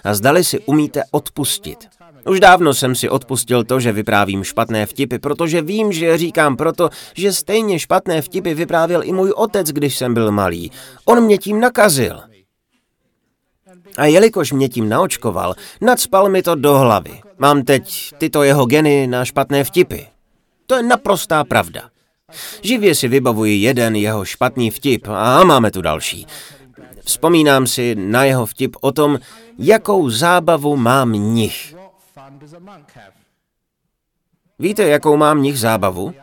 A zdali si umíte odpustit. Už dávno jsem si odpustil to, že vyprávím špatné vtipy, protože vím, že je říkám proto, že stejně špatné vtipy vyprávěl i můj otec, když jsem byl malý. On mě tím nakazil. A jelikož mě tím naočkoval, nacpal mi to do hlavy. Mám teď tyto jeho geny na špatné vtipy. To je naprostá pravda. Živě si vybavuji jeden jeho špatný vtip a máme tu další. Vzpomínám si na jeho vtip o tom, jakou zábavu má mnich. Víte, jakou mám mnich zábavu?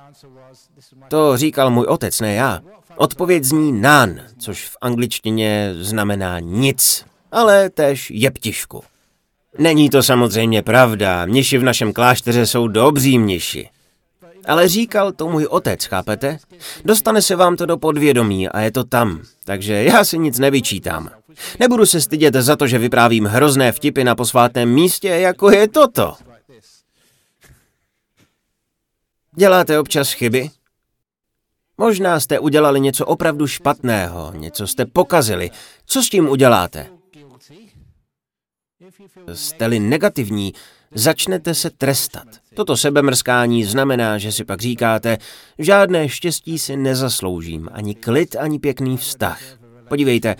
To říkal můj otec, ne já. Odpověď zní nán, což v angličtině znamená nic, ale též jeptišku. Není to samozřejmě pravda, mniši v našem klášteře jsou dobří mniši. Ale říkal to můj otec, chápete? Dostane se vám to do podvědomí a je to tam, takže já si nic nevyčítám. Nebudu se stydět za to, že vyprávím hrozné vtipy na posvátném místě, jako je toto. Děláte občas chyby? Možná jste udělali něco opravdu špatného, něco jste pokazili. Co s tím uděláte? Jste-li negativní, začnete se trestat. Toto sebemrskání znamená, že si pak říkáte, žádné štěstí si nezasloužím, ani klid, ani pěkný vztah. Podívejte,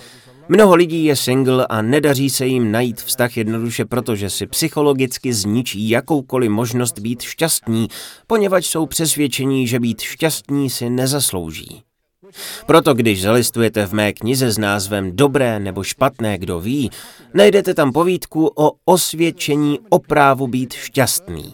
mnoho lidí je single a nedaří se jim najít vztah jednoduše, protože si psychologicky zničí jakoukoliv možnost být šťastní, poněvadž jsou přesvědčení, že být šťastní si nezaslouží. Proto když zalistujete v mé knize s názvem Dobré nebo špatné, kdo ví, najdete tam povídku o osvědčení o právu být šťastný.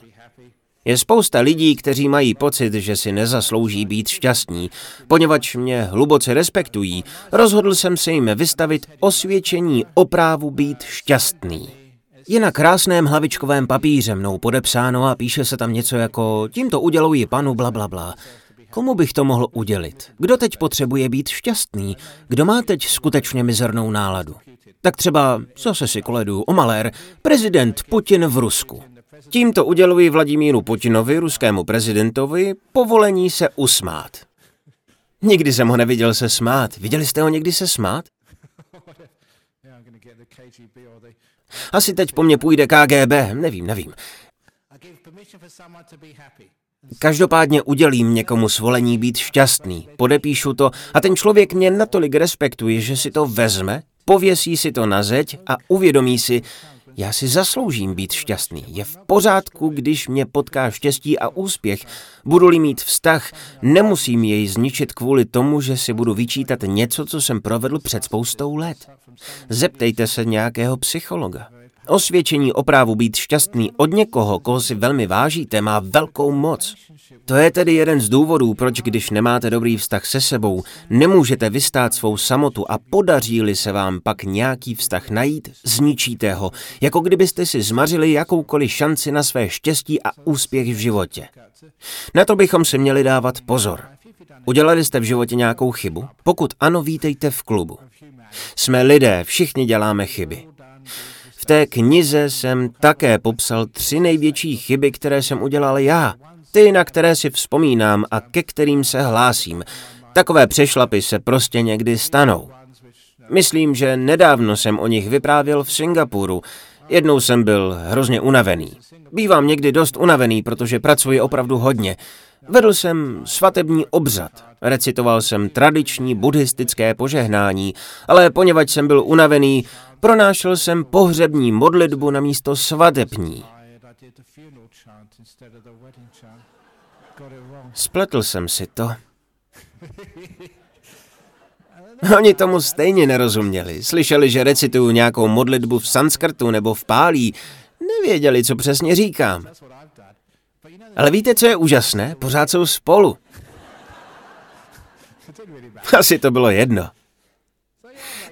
Je spousta lidí, kteří mají pocit, že si nezaslouží být šťastní. Poněvadž mě hluboce respektují, rozhodl jsem se jim vystavit osvědčení o právu být šťastný. Je na krásném hlavičkovém papíře mnou podepsáno a píše se tam něco jako tímto uděluji panu blablabla. Bla, bla. Komu bych to mohl udělit? Kdo teď potřebuje být šťastný? Kdo má teď skutečně mizernou náladu? Tak třeba, zase si koledu, o malér, prezident Putin v Rusku. Tímto uděluji Vladimíru Putinovi, ruskému prezidentovi, povolení se usmát. Nikdy jsem ho neviděl se smát. Viděli jste ho někdy se smát? Asi teď po mně půjde K G B, nevím, nevím. Každopádně udělím někomu svolení být šťastný, podepíšu to a ten člověk mě natolik respektuje, že si to vezme, pověsí si to na zeď a uvědomí si, já si zasloužím být šťastný, je v pořádku, když mě potká štěstí a úspěch, budu-li mít vztah, nemusím jej zničit kvůli tomu, že si budu vyčítat něco, co jsem provedl před spoustou let. Zeptejte se nějakého psychologa. Osvědčení o právu být šťastný od někoho, koho si velmi vážíte, má velkou moc. To je tedy jeden z důvodů, proč když nemáte dobrý vztah se sebou, nemůžete vystát svou samotu a podaří-li se vám pak nějaký vztah najít, zničíte ho, jako kdybyste si zmařili jakoukoliv šanci na své štěstí a úspěch v životě. Na to bychom si měli dávat pozor. Udělali jste v životě nějakou chybu? Pokud ano, vítejte v klubu. Jsme lidé, všichni děláme chyby. V té knize jsem také popsal tři největší chyby, které jsem udělal já. Ty, na které si vzpomínám a ke kterým se hlásím. Takové přešlapy se prostě někdy stanou. Myslím, že nedávno jsem o nich vyprávěl v Singapuru. Jednou jsem byl hrozně unavený. Bývám někdy dost unavený, protože pracuji opravdu hodně. Vedl jsem svatební obřad. Recitoval jsem tradiční buddhistické požehnání, ale poněvadž jsem byl unavený, pronášel jsem pohřební modlitbu na místo svatební. Spletl jsem si to. Oni tomu stejně nerozuměli. Slyšeli, že recituju nějakou modlitbu v sanskrtu nebo v pálí. Nevěděli, co přesně říkám. Ale víte, co je úžasné? Pořád jsou spolu. Asi to bylo jedno.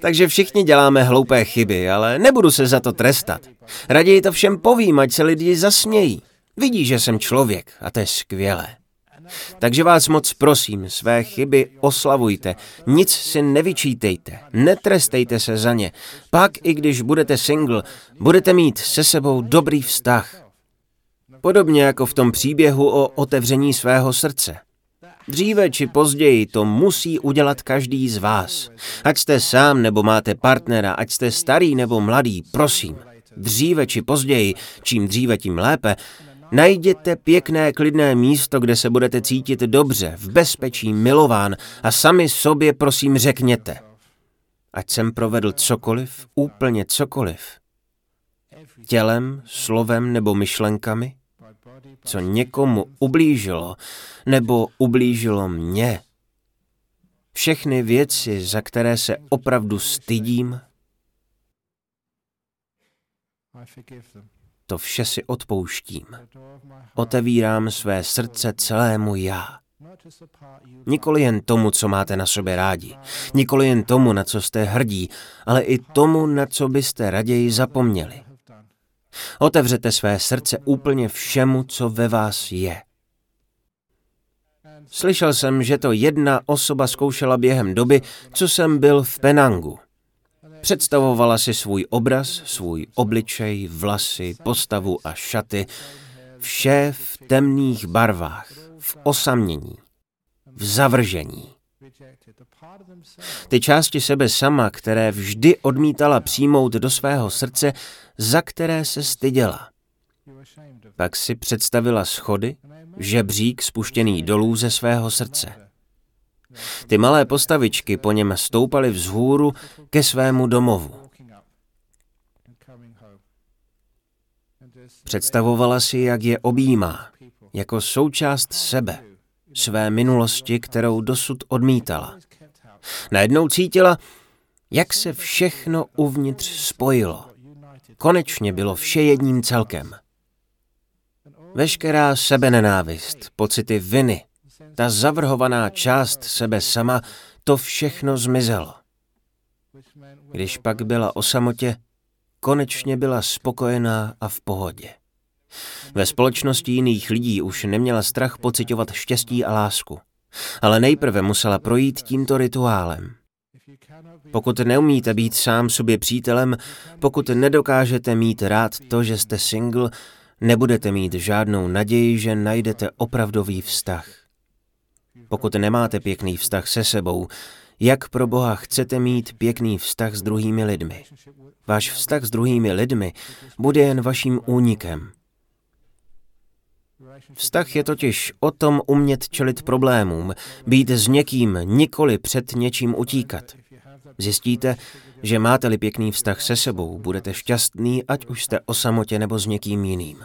Takže všichni děláme hloupé chyby, ale nebudu se za to trestat. Raději to všem povím, ať se lidi zasmějí. Vidí, že jsem člověk a to je skvělé. Takže vás moc prosím, své chyby oslavujte, nic si nevyčítejte, netrestejte se za ně. Pak, i když budete single, budete mít se sebou dobrý vztah. Podobně jako v tom příběhu o otevření svého srdce. Dříve či později to musí udělat každý z vás. Ať jste sám nebo máte partnera, ať jste starý nebo mladý, prosím. Dříve či později, čím dříve, tím lépe, najděte pěkné, klidné místo, kde se budete cítit dobře, v bezpečí, milován a sami sobě prosím řekněte. Ať jsem provedl cokoliv, úplně cokoliv, tělem, slovem nebo myšlenkami, co někomu ublížilo nebo ublížilo mě. Všechny věci, za které se opravdu stydím, to vše si odpouštím. Otevírám své srdce celému já. Nikoli jen tomu, co máte na sobě rádi. Nikoli jen tomu, na co jste hrdí, ale i tomu, na co byste raději zapomněli. Otevřete své srdce úplně všemu, co ve vás je. Slyšel jsem, že to jedna osoba zkoušela během doby, co jsem byl v Penangu. Představovala si svůj obraz, svůj obličej, vlasy, postavu a šaty. Vše v temných barvách, v osamění, v zavržení. Ty části sebe sama, které vždy odmítala přijmout do svého srdce, za které se styděla. Pak si představila schody, žebřík spuštěný dolů ze svého srdce. Ty malé postavičky po něm stoupaly vzhůru ke svému domovu. Představovala si, jak je objímá, jako součást sebe, své minulosti, kterou dosud odmítala. Najednou cítila, jak se všechno uvnitř spojilo. Konečně bylo vše jedním celkem. Veškerá sebenenávist, pocity viny, ta zavrhovaná část sebe sama, to všechno zmizelo. Když pak byla o samotě, konečně byla spokojená a v pohodě. Ve společnosti jiných lidí už neměla strach pociťovat štěstí a lásku, ale nejprve musela projít tímto rituálem. Pokud neumíte být sám sobě přítelem, pokud nedokážete mít rád to, že jste single, nebudete mít žádnou naději, že najdete opravdový vztah. Pokud nemáte pěkný vztah se sebou, jak pro Boha chcete mít pěkný vztah s druhými lidmi? Váš vztah s druhými lidmi bude jen vaším únikem. Vztah je totiž o tom umět čelit problémům, být s někým, nikoli před něčím utíkat. Zjistíte, že máte-li pěkný vztah se sebou, budete šťastný, ať už jste o samotě nebo s někým jiným.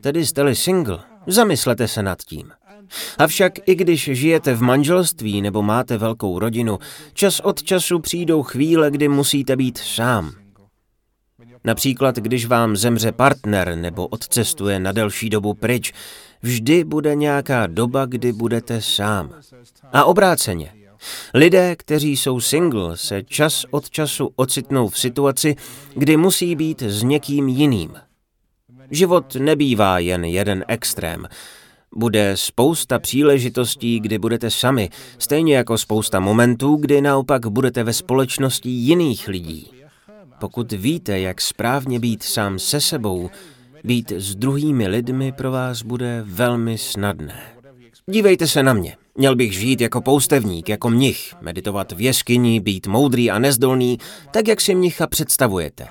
Tedy jste-li single, zamyslete se nad tím. Avšak i když žijete v manželství nebo máte velkou rodinu, čas od času přijdou chvíle, kdy musíte být sám. Například, když vám zemře partner nebo odcestuje na delší dobu pryč, vždy bude nějaká doba, kdy budete sám. A obráceně. Lidé, kteří jsou single, se čas od času ocitnou v situaci, kdy musí být s někým jiným. Život nebývá jen jeden extrém. Bude spousta příležitostí, kdy budete sami, stejně jako spousta momentů, kdy naopak budete ve společnosti jiných lidí. Pokud víte, jak správně být sám se sebou, být s druhými lidmi pro vás bude velmi snadné. Dívejte se na mě. Měl bych žít jako poustevník, jako mnich, meditovat v jeskyni, být moudrý a nezdolný, tak jak si mnicha představujete.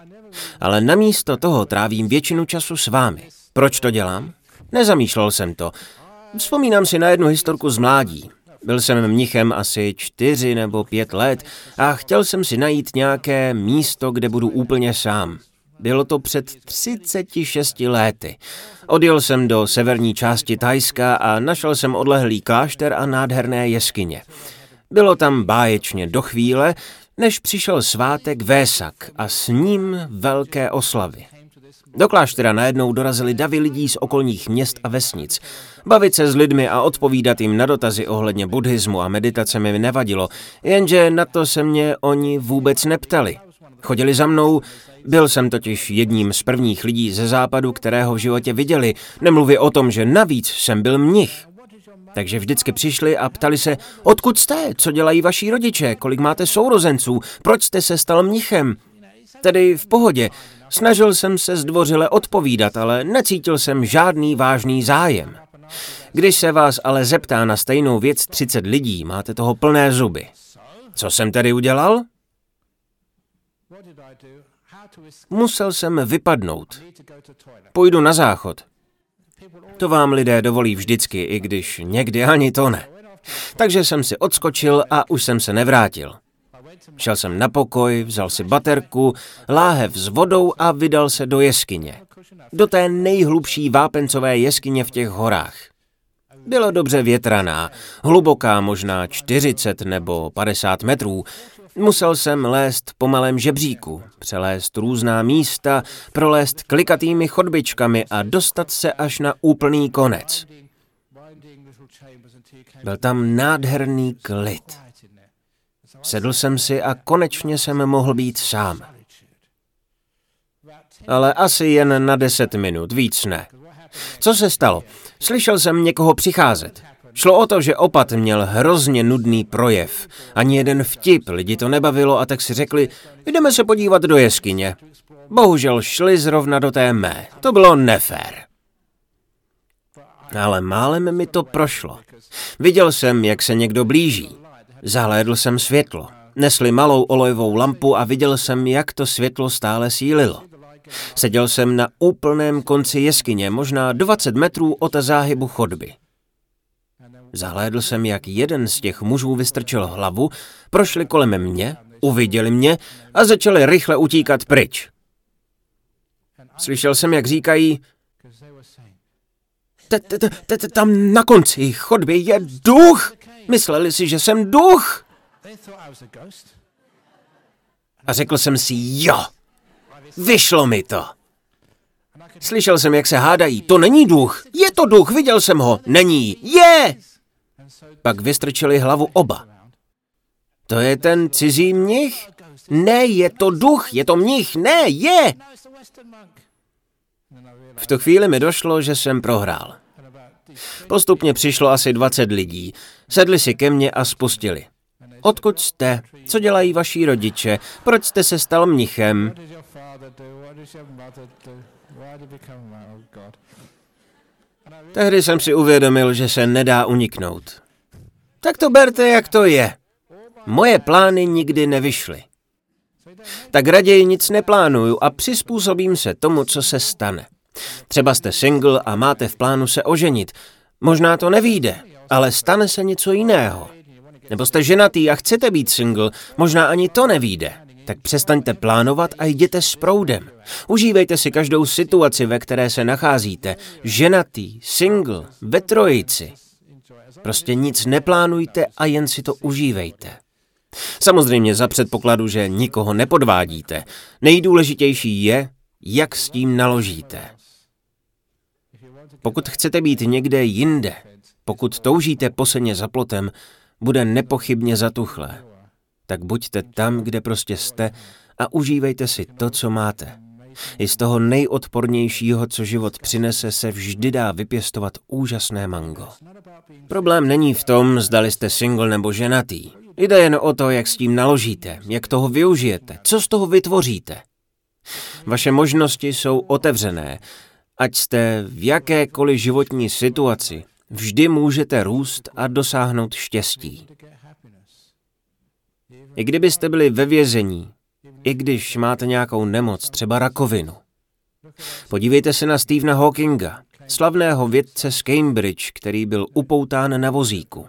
Ale namísto toho trávím většinu času s vámi. Proč to dělám? Nezamýšlel jsem to. Vzpomínám si na jednu historku z mládí. Byl jsem mnichem asi čtyři nebo pět let a chtěl jsem si najít nějaké místo, kde budu úplně sám. Bylo to před třiceti šesti lety. Odjel jsem do severní části Thajska a našel jsem odlehlý klášter a nádherné jeskyně. Bylo tam báječně do chvíle, než přišel svátek Vésak a s ním velké oslavy. Do kláštera najednou dorazily davy lidí z okolních měst a vesnic. Bavit se s lidmi a odpovídat jim na dotazy ohledně buddhismu a meditace mi nevadilo, jenže na to se mě oni vůbec neptali. Chodili za mnou, byl jsem totiž jedním z prvních lidí ze západu, kterého v životě viděli, nemluvě o tom, že navíc jsem byl mnich. Takže vždycky přišli a ptali se, odkud jste, co dělají vaši rodiče, kolik máte sourozenců, proč jste se stal mnichem. Tedy v pohodě. Snažil jsem se zdvořile odpovídat, ale necítil jsem žádný vážný zájem. Když se vás ale zeptá na stejnou věc třicet lidí, máte toho plné zuby. Co jsem tedy udělal? Musel jsem vypadnout. Půjdu na záchod. To vám lidé dovolí vždycky, i když někdy ani to ne. Takže jsem si odskočil a už jsem se nevrátil. Šel jsem na pokoj, vzal si baterku, láhev s vodou a vydal se do jeskyně. Do té nejhlubší vápencové jeskyně v těch horách. Byla dobře větraná, hluboká možná čtyřicet nebo padesát metrů. Musel jsem lézt po malém žebříku, přelézt různá místa, prolézt klikatými chodbičkami a dostat se až na úplný konec. Byl tam nádherný klid. Sedl jsem si a konečně jsem mohl být sám. Ale asi jen na deset minut, víc ne. Co se stalo? Slyšel jsem někoho přicházet. Šlo o to, že opat měl hrozně nudný projev. Ani jeden vtip, lidi to nebavilo a tak si řekli, jdeme se podívat do jeskyně. Bohužel šli zrovna do té mé. To bylo nefér. Ale málem mi to prošlo. Viděl jsem, jak se někdo blíží. Zahlédl jsem světlo. Nesli malou olejovou lampu a viděl jsem, jak to světlo stále sílilo. Seděl jsem na úplném konci jeskyně, možná dvacet metrů od záhybu chodby. Zahlédl jsem, jak jeden z těch mužů vystrčil hlavu, prošli kolem mě, uviděli mě a začali rychle utíkat pryč. Slyšel jsem, jak říkají, tam na konci chodby je duch! Mysleli si, že jsem duch! A řekl jsem si, jo, vyšlo mi to. Slyšel jsem, jak se hádají, to není duch, je to duch, viděl jsem ho, není, je! Pak vystrčili hlavu oba. To je ten cizí mnich? Ne, je to duch, je to mnich, ne, je! V tu chvíli mi došlo, že jsem prohrál. Postupně přišlo asi dvacet lidí, sedli si ke mně a spustili. Odkud jste? Co dělají vaši rodiče? Proč jste se stal mnichem? Tehdy jsem si uvědomil, že se nedá uniknout. Tak to berte, jak to je. Moje plány nikdy nevyšly. Tak raději nic neplánuju a přizpůsobím se tomu, co se stane. Třeba jste single a máte v plánu se oženit. Možná to nevyjde, ale stane se něco jiného. Nebo jste ženatý a chcete být single, možná ani to nevyjde. Tak přestaňte plánovat a jděte s proudem. Užívejte si každou situaci, ve které se nacházíte. Ženatý, single, ve trojici. Prostě nic neplánujte a jen si to užívejte. Samozřejmě za předpokladu, že nikoho nepodvádíte. Nejdůležitější je, jak s tím naložíte. Pokud chcete být někde jinde, pokud toužíte po seně za plotem, bude nepochybně zatuchlé. Tak buďte tam, kde prostě jste a užívejte si to, co máte. I z toho nejodpornějšího, co život přinese, se vždy dá vypěstovat úžasné mango. Problém není v tom, zdali jste single nebo ženatý. Jde jen o to, jak s tím naložíte, jak toho využijete, co z toho vytvoříte. Vaše možnosti jsou otevřené. Ať jste v jakékoliv životní situaci, vždy můžete růst a dosáhnout štěstí. I kdybyste byli ve vězení, i když máte nějakou nemoc, třeba rakovinu. Podívejte se na Stephena Hawkinga, slavného vědce z Cambridge, který byl upoután na vozíku.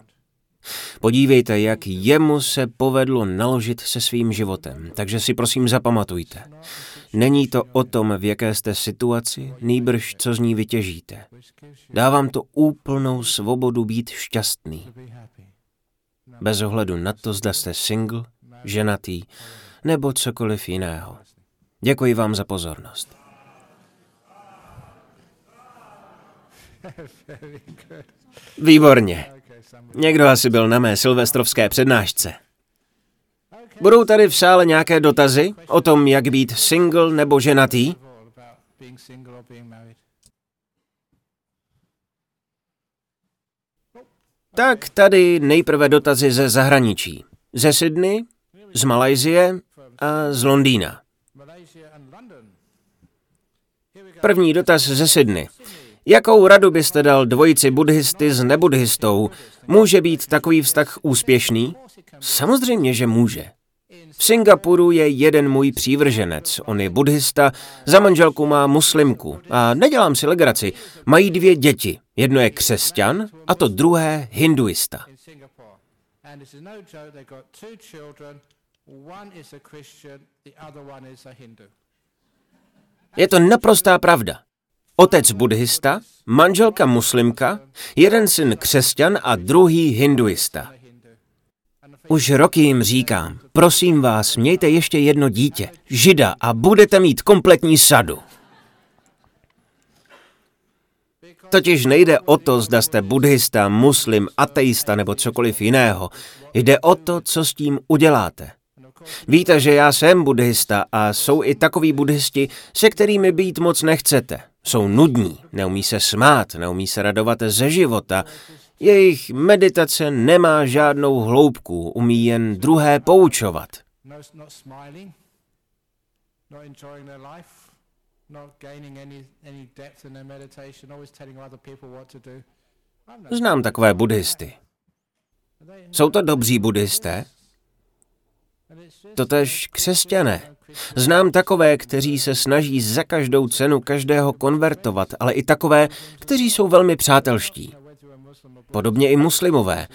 Podívejte, jak jemu se povedlo naložit se svým životem, takže si prosím zapamatujte. Není to o tom, v jaké jste situaci, nýbrž co z ní vytěžíte. Dá vám to úplnou svobodu být šťastný. Bez ohledu na to, zda jste single, ženatý nebo cokoliv jiného. Děkuji vám za pozornost. Výborně. Někdo asi byl na mé silvestrovské přednášce. Budou tady v sále nějaké dotazy o tom, jak být single nebo ženatý? Tak tady nejprve dotazy ze zahraničí. Ze Sydney, z Malajsie a z Londýna. První dotaz ze Sydney. Jakou radu byste dal dvojici buddhisty s nebuddhistou? Může být takový vztah úspěšný? Samozřejmě, že může. V Singapuru je jeden můj přívrženec. On je buddhista, za manželku má muslimku. A nedělám si legraci, mají dvě děti. Jedno je křesťan a to druhé hinduista. Je to naprostá pravda. Otec buddhista, manželka muslimka, jeden syn křesťan a druhý hinduista. Už roky jim říkám, prosím vás, mějte ještě jedno dítě, žida, a budete mít kompletní sadu. Totiž nejde o to, zda jste buddhista, muslim, ateista nebo cokoliv jiného. Jde o to, co s tím uděláte. Víte, že já jsem buddhista a jsou i takoví buddhisti, se kterými být moc nechcete. Jsou nudní, neumí se smát, neumí se radovat ze života. Jejich meditace nemá žádnou hloubku, umí jen druhé poučovat. Znám takové buddhisty. Jsou to dobří buddhisté? Totéž křesťané. Znám takové, kteří se snaží za každou cenu každého konvertovat, ale i takové, kteří jsou velmi přátelští. Podobně i muslimové.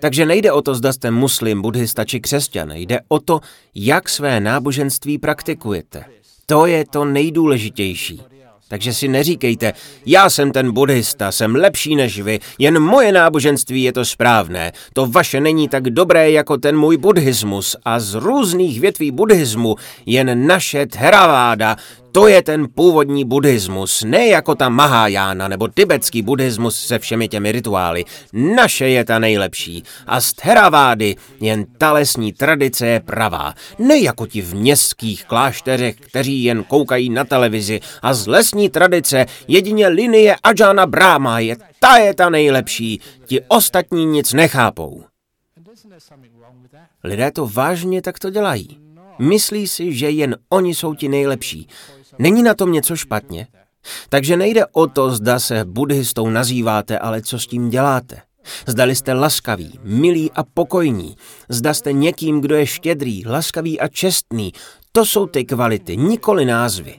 Takže nejde o to, zda jste muslim, buddhista či křesťan. Jde o to, jak své náboženství praktikujete. To je to nejdůležitější. Takže si neříkejte, já jsem ten buddhista, jsem lepší než vy, jen moje náboženství je to správné, to vaše není tak dobré jako ten můj buddhismus a z různých větví buddhismu jen naše Theraváda, to je ten původní buddhismus, ne jako ta Mahajána nebo tibetský buddhismus se všemi těmi rituály. Naše je ta nejlepší a z Theravády jen ta lesní tradice je pravá. Ne jako ti v městských klášterech, kteří jen koukají na televizi a z lesní tradice jedině linie Ajahna Brahma je ta je ta nejlepší, ti ostatní nic nechápou. Lidé to vážně takto dělají. Myslí si, že jen oni jsou ti nejlepší. Není na tom něco špatně? Takže nejde o to, zda se buddhistou nazýváte, ale co s tím děláte. Zdali jste laskaví, milí a pokojní. Zda jste někým, kdo je štědrý, laskavý a čestný. To jsou ty kvality, nikoli názvy.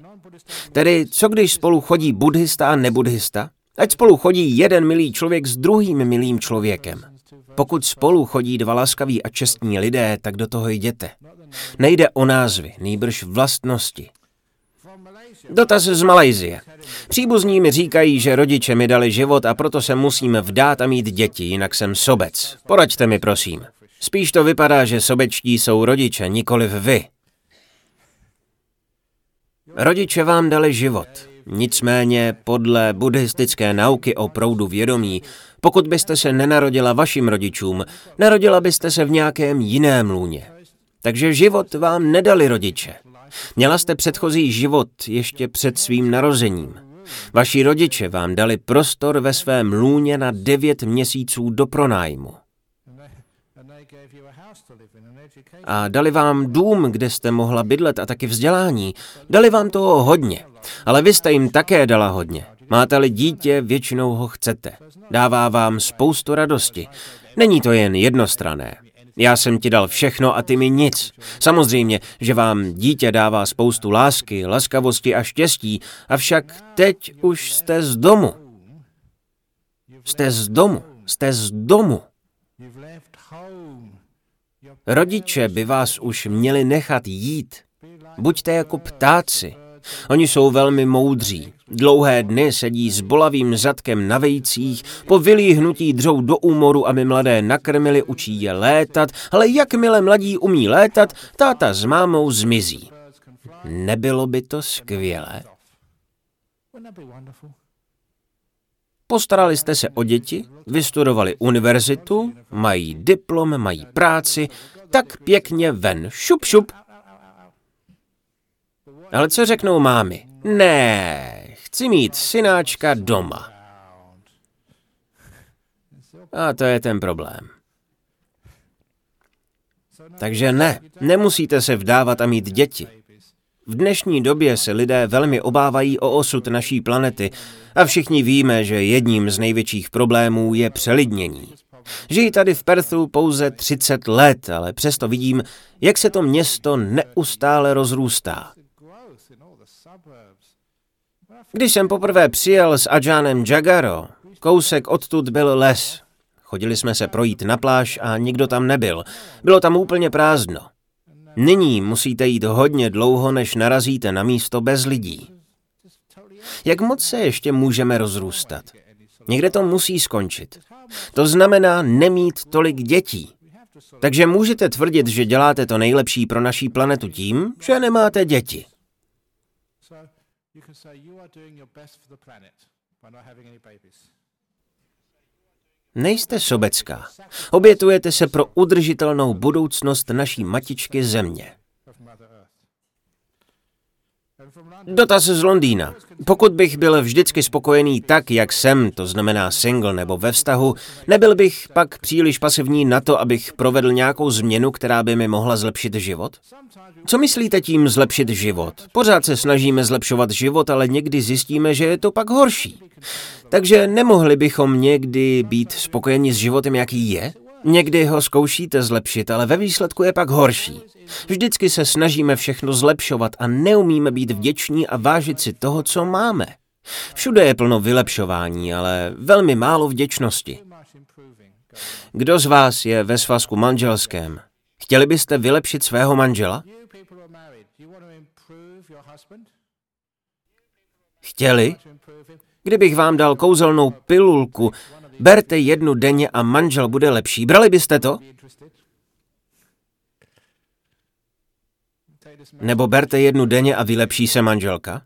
Tedy co když spolu chodí buddhista a nebuddhista? Ať spolu chodí jeden milý člověk s druhým milým člověkem. Pokud spolu chodí dva laskaví a čestní lidé, tak do toho jděte. Nejde o názvy, nýbrž vlastnosti. Dotaz z Malajsie. Příbuzní mi říkají, že rodiče mi dali život a proto se musím vdát a mít děti, jinak jsem sobec. Poraďte mi, prosím. Spíš to vypadá, že sobečtí jsou rodiče, nikoliv vy. Rodiče vám dali život. Nicméně, podle buddhistické nauky o proudu vědomí, pokud byste se nenarodila vašim rodičům, narodila byste se v nějakém jiném lůně. Takže život vám nedali rodiče. Měla jste předchozí život ještě před svým narozením. Vaši rodiče vám dali prostor ve svém lůně na devět měsíců do pronájmu. A dali vám dům, kde jste mohla bydlet a taky vzdělání. Dali vám toho hodně, ale vy jste jim také dala hodně. Máte-li dítě, většinou ho chcete. Dává vám spoustu radosti. Není to jen jednostranné. Já jsem ti dal všechno a ty mi nic. Samozřejmě, že vám dítě dává spoustu lásky, laskavosti a štěstí, avšak teď už jste z domu. Jste z domu, jste z domu. Rodiče by vás už měli nechat jít. Buďte jako ptáci. Oni jsou velmi moudří. Dlouhé dny sedí s bolavým zadkem na vejcích, po vylíhnutí dřou do úmoru, aby mladé nakrmili, učí je létat, ale jakmile mladí umí létat, táta s mámou zmizí. Nebylo by to skvělé? Postarali jste se o děti, vystudovali univerzitu, mají diplom, mají práci, tak pěkně ven, šup, šup. Ale co řeknou mámy? Ne, chci mít synáčka doma. A to je ten problém. Takže ne, nemusíte se vdávat a mít děti. V dnešní době se lidé velmi obávají o osud naší planety a všichni víme, že jedním z největších problémů je přelidnění. Žijí tady v Perthu pouze třicet let, ale přesto vidím, jak se to město neustále rozrůstá. Když jsem poprvé přijel s Ajahnem Jagaro, kousek odtud byl les. Chodili jsme se projít na pláž a nikdo tam nebyl. Bylo tam úplně prázdno. Nyní musíte jít hodně dlouho, než narazíte na místo bez lidí. Jak moc se ještě můžeme rozrůstat? Někde to musí skončit. To znamená nemít tolik dětí. Takže můžete tvrdit, že děláte to nejlepší pro naší planetu tím, že nemáte děti. Nejste sobecká. Obětujete se pro udržitelnou budoucnost naší matičky Země. Dotaz z Londýna. Pokud bych byl vždycky spokojený tak, jak jsem, to znamená single nebo ve vztahu, nebyl bych pak příliš pasivní na to, abych provedl nějakou změnu, která by mi mohla zlepšit život? Co myslíte tím zlepšit život? Pořád se snažíme zlepšovat život, ale někdy zjistíme, že je to pak horší. Takže nemohli bychom někdy být spokojeni s životem, jaký je? Někdy ho zkoušíte zlepšit, ale ve výsledku je pak horší. Vždycky se snažíme všechno zlepšovat a neumíme být vděční a vážit si toho, co máme. Všude je plno vylepšování, ale velmi málo vděčnosti. Kdo z vás je ve svazku manželském? Chtěli byste vylepšit svého manžela? Chtěli? Kdybych vám dal kouzelnou pilulku, berte jednu denně a manžel bude lepší. Brali byste to? Nebo berte jednu denně a vylepší se manželka?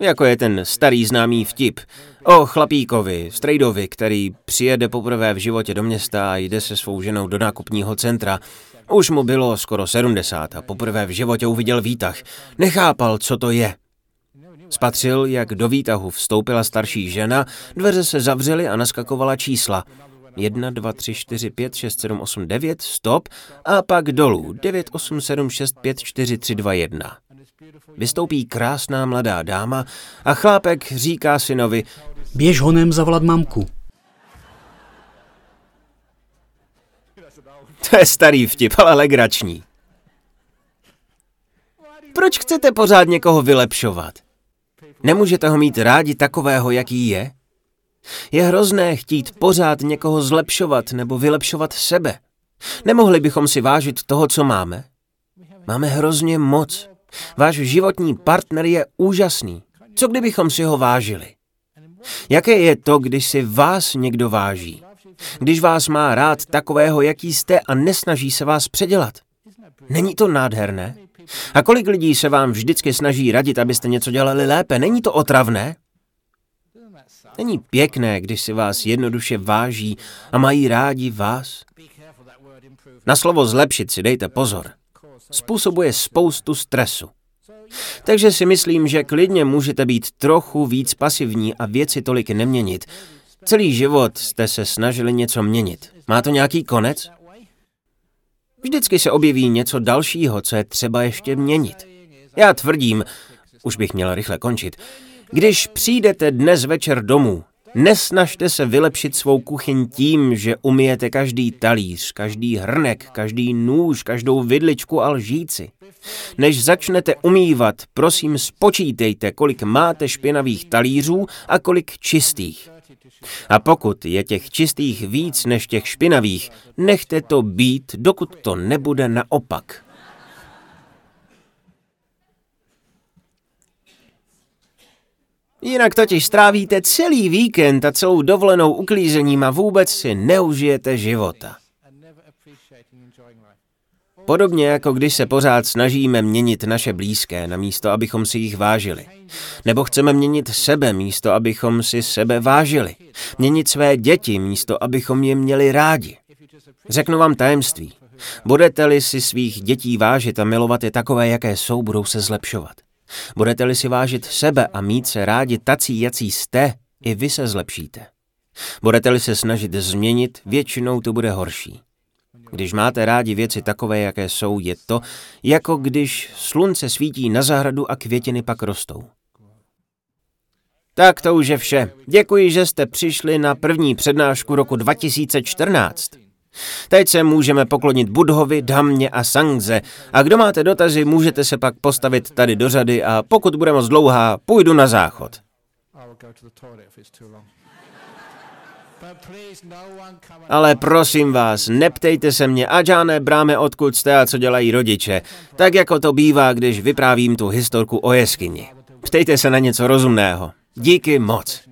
Jako je ten starý známý vtip o chlapíkovi, strejdovi, který přijede poprvé v životě do města a jde se svou ženou do nákupního centra. Už mu bylo skoro sedmdesát a poprvé v životě uviděl výtah. Nechápal, co to je. Spatřil, jak do výtahu vstoupila starší žena, dveře se zavřely a naskakovala čísla. jedna, dva, tři, čtyři, pět, šest, sedm, osm, devět, stop a pak dolů. devět, osm, sedm, šest, pět, čtyři, tři, dva, jedna. Vystoupí krásná mladá dáma a chlápek říká synovi: běž honem zavolat mamku. To je starý vtip, ale legrační. Proč chcete pořád někoho vylepšovat? Nemůžete ho mít rádi takového, jaký je? Je hrozné chtít pořád někoho zlepšovat nebo vylepšovat sebe. Nemohli bychom si vážit toho, co máme? Máme hrozně moc. Váš životní partner je úžasný. Co kdybychom si ho vážili? Jaké je to, když si vás někdo váží? Když vás má rád takového, jaký jste, a nesnaží se vás předělat? Není to nádherné? A kolik lidí se vám vždycky snaží radit, abyste něco dělali lépe? Není to otravné? Není pěkné, když si vás jednoduše váží a mají rádi vás? Na slovo zlepšit si dejte pozor. Způsobuje spoustu stresu. Takže si myslím, že klidně můžete být trochu víc pasivní a věci tolik neměnit. Celý život jste se snažili něco měnit. Má to nějaký konec? Vždycky se objeví něco dalšího, co je třeba ještě měnit. Já tvrdím, už bych měl rychle končit, když přijdete dnes večer domů, nesnažte se vylepšit svou kuchyň tím, že umyjete každý talíř, každý hrnek, každý nůž, každou vidličku a lžíci. Než začnete umývat, prosím spočítejte, kolik máte špinavých talířů a kolik čistých. A pokud je těch čistých víc než těch špinavých, nechte to být, dokud to nebude naopak. Jinak totiž strávíte celý víkend a celou dovolenou uklízením a vůbec si neužijete života. Podobně jako když se pořád snažíme měnit naše blízké, namísto abychom si jich vážili. Nebo chceme měnit sebe, místo abychom si sebe vážili. Měnit své děti, místo abychom je měli rádi. Řeknu vám tajemství. Budete-li si svých dětí vážit a milovat je takové, jaké jsou, budou se zlepšovat. Budete-li si vážit sebe a mít se rádi tací, jací jste, i vy se zlepšíte. Budete-li se snažit změnit, většinou to bude horší. Když máte rádi věci takové, jaké jsou, je to, jako když slunce svítí na zahradu a květiny pak rostou. Tak to už je vše. Děkuji, že jste přišli na první přednášku roku dva tisíce čtrnáct. Teď se můžeme poklonit Budhovi, Dhammě a Sangze. A kdo máte dotazy, můžete se pak postavit tady do řady a pokud bude moc dlouhá, půjdu na záchod. Ale prosím vás, neptejte se mě, Ajahne Brahme, odkud jste a co dělají rodiče, tak jako to bývá, když vyprávím tu historku o jeskyni. Ptejte se na něco rozumného. Díky moc.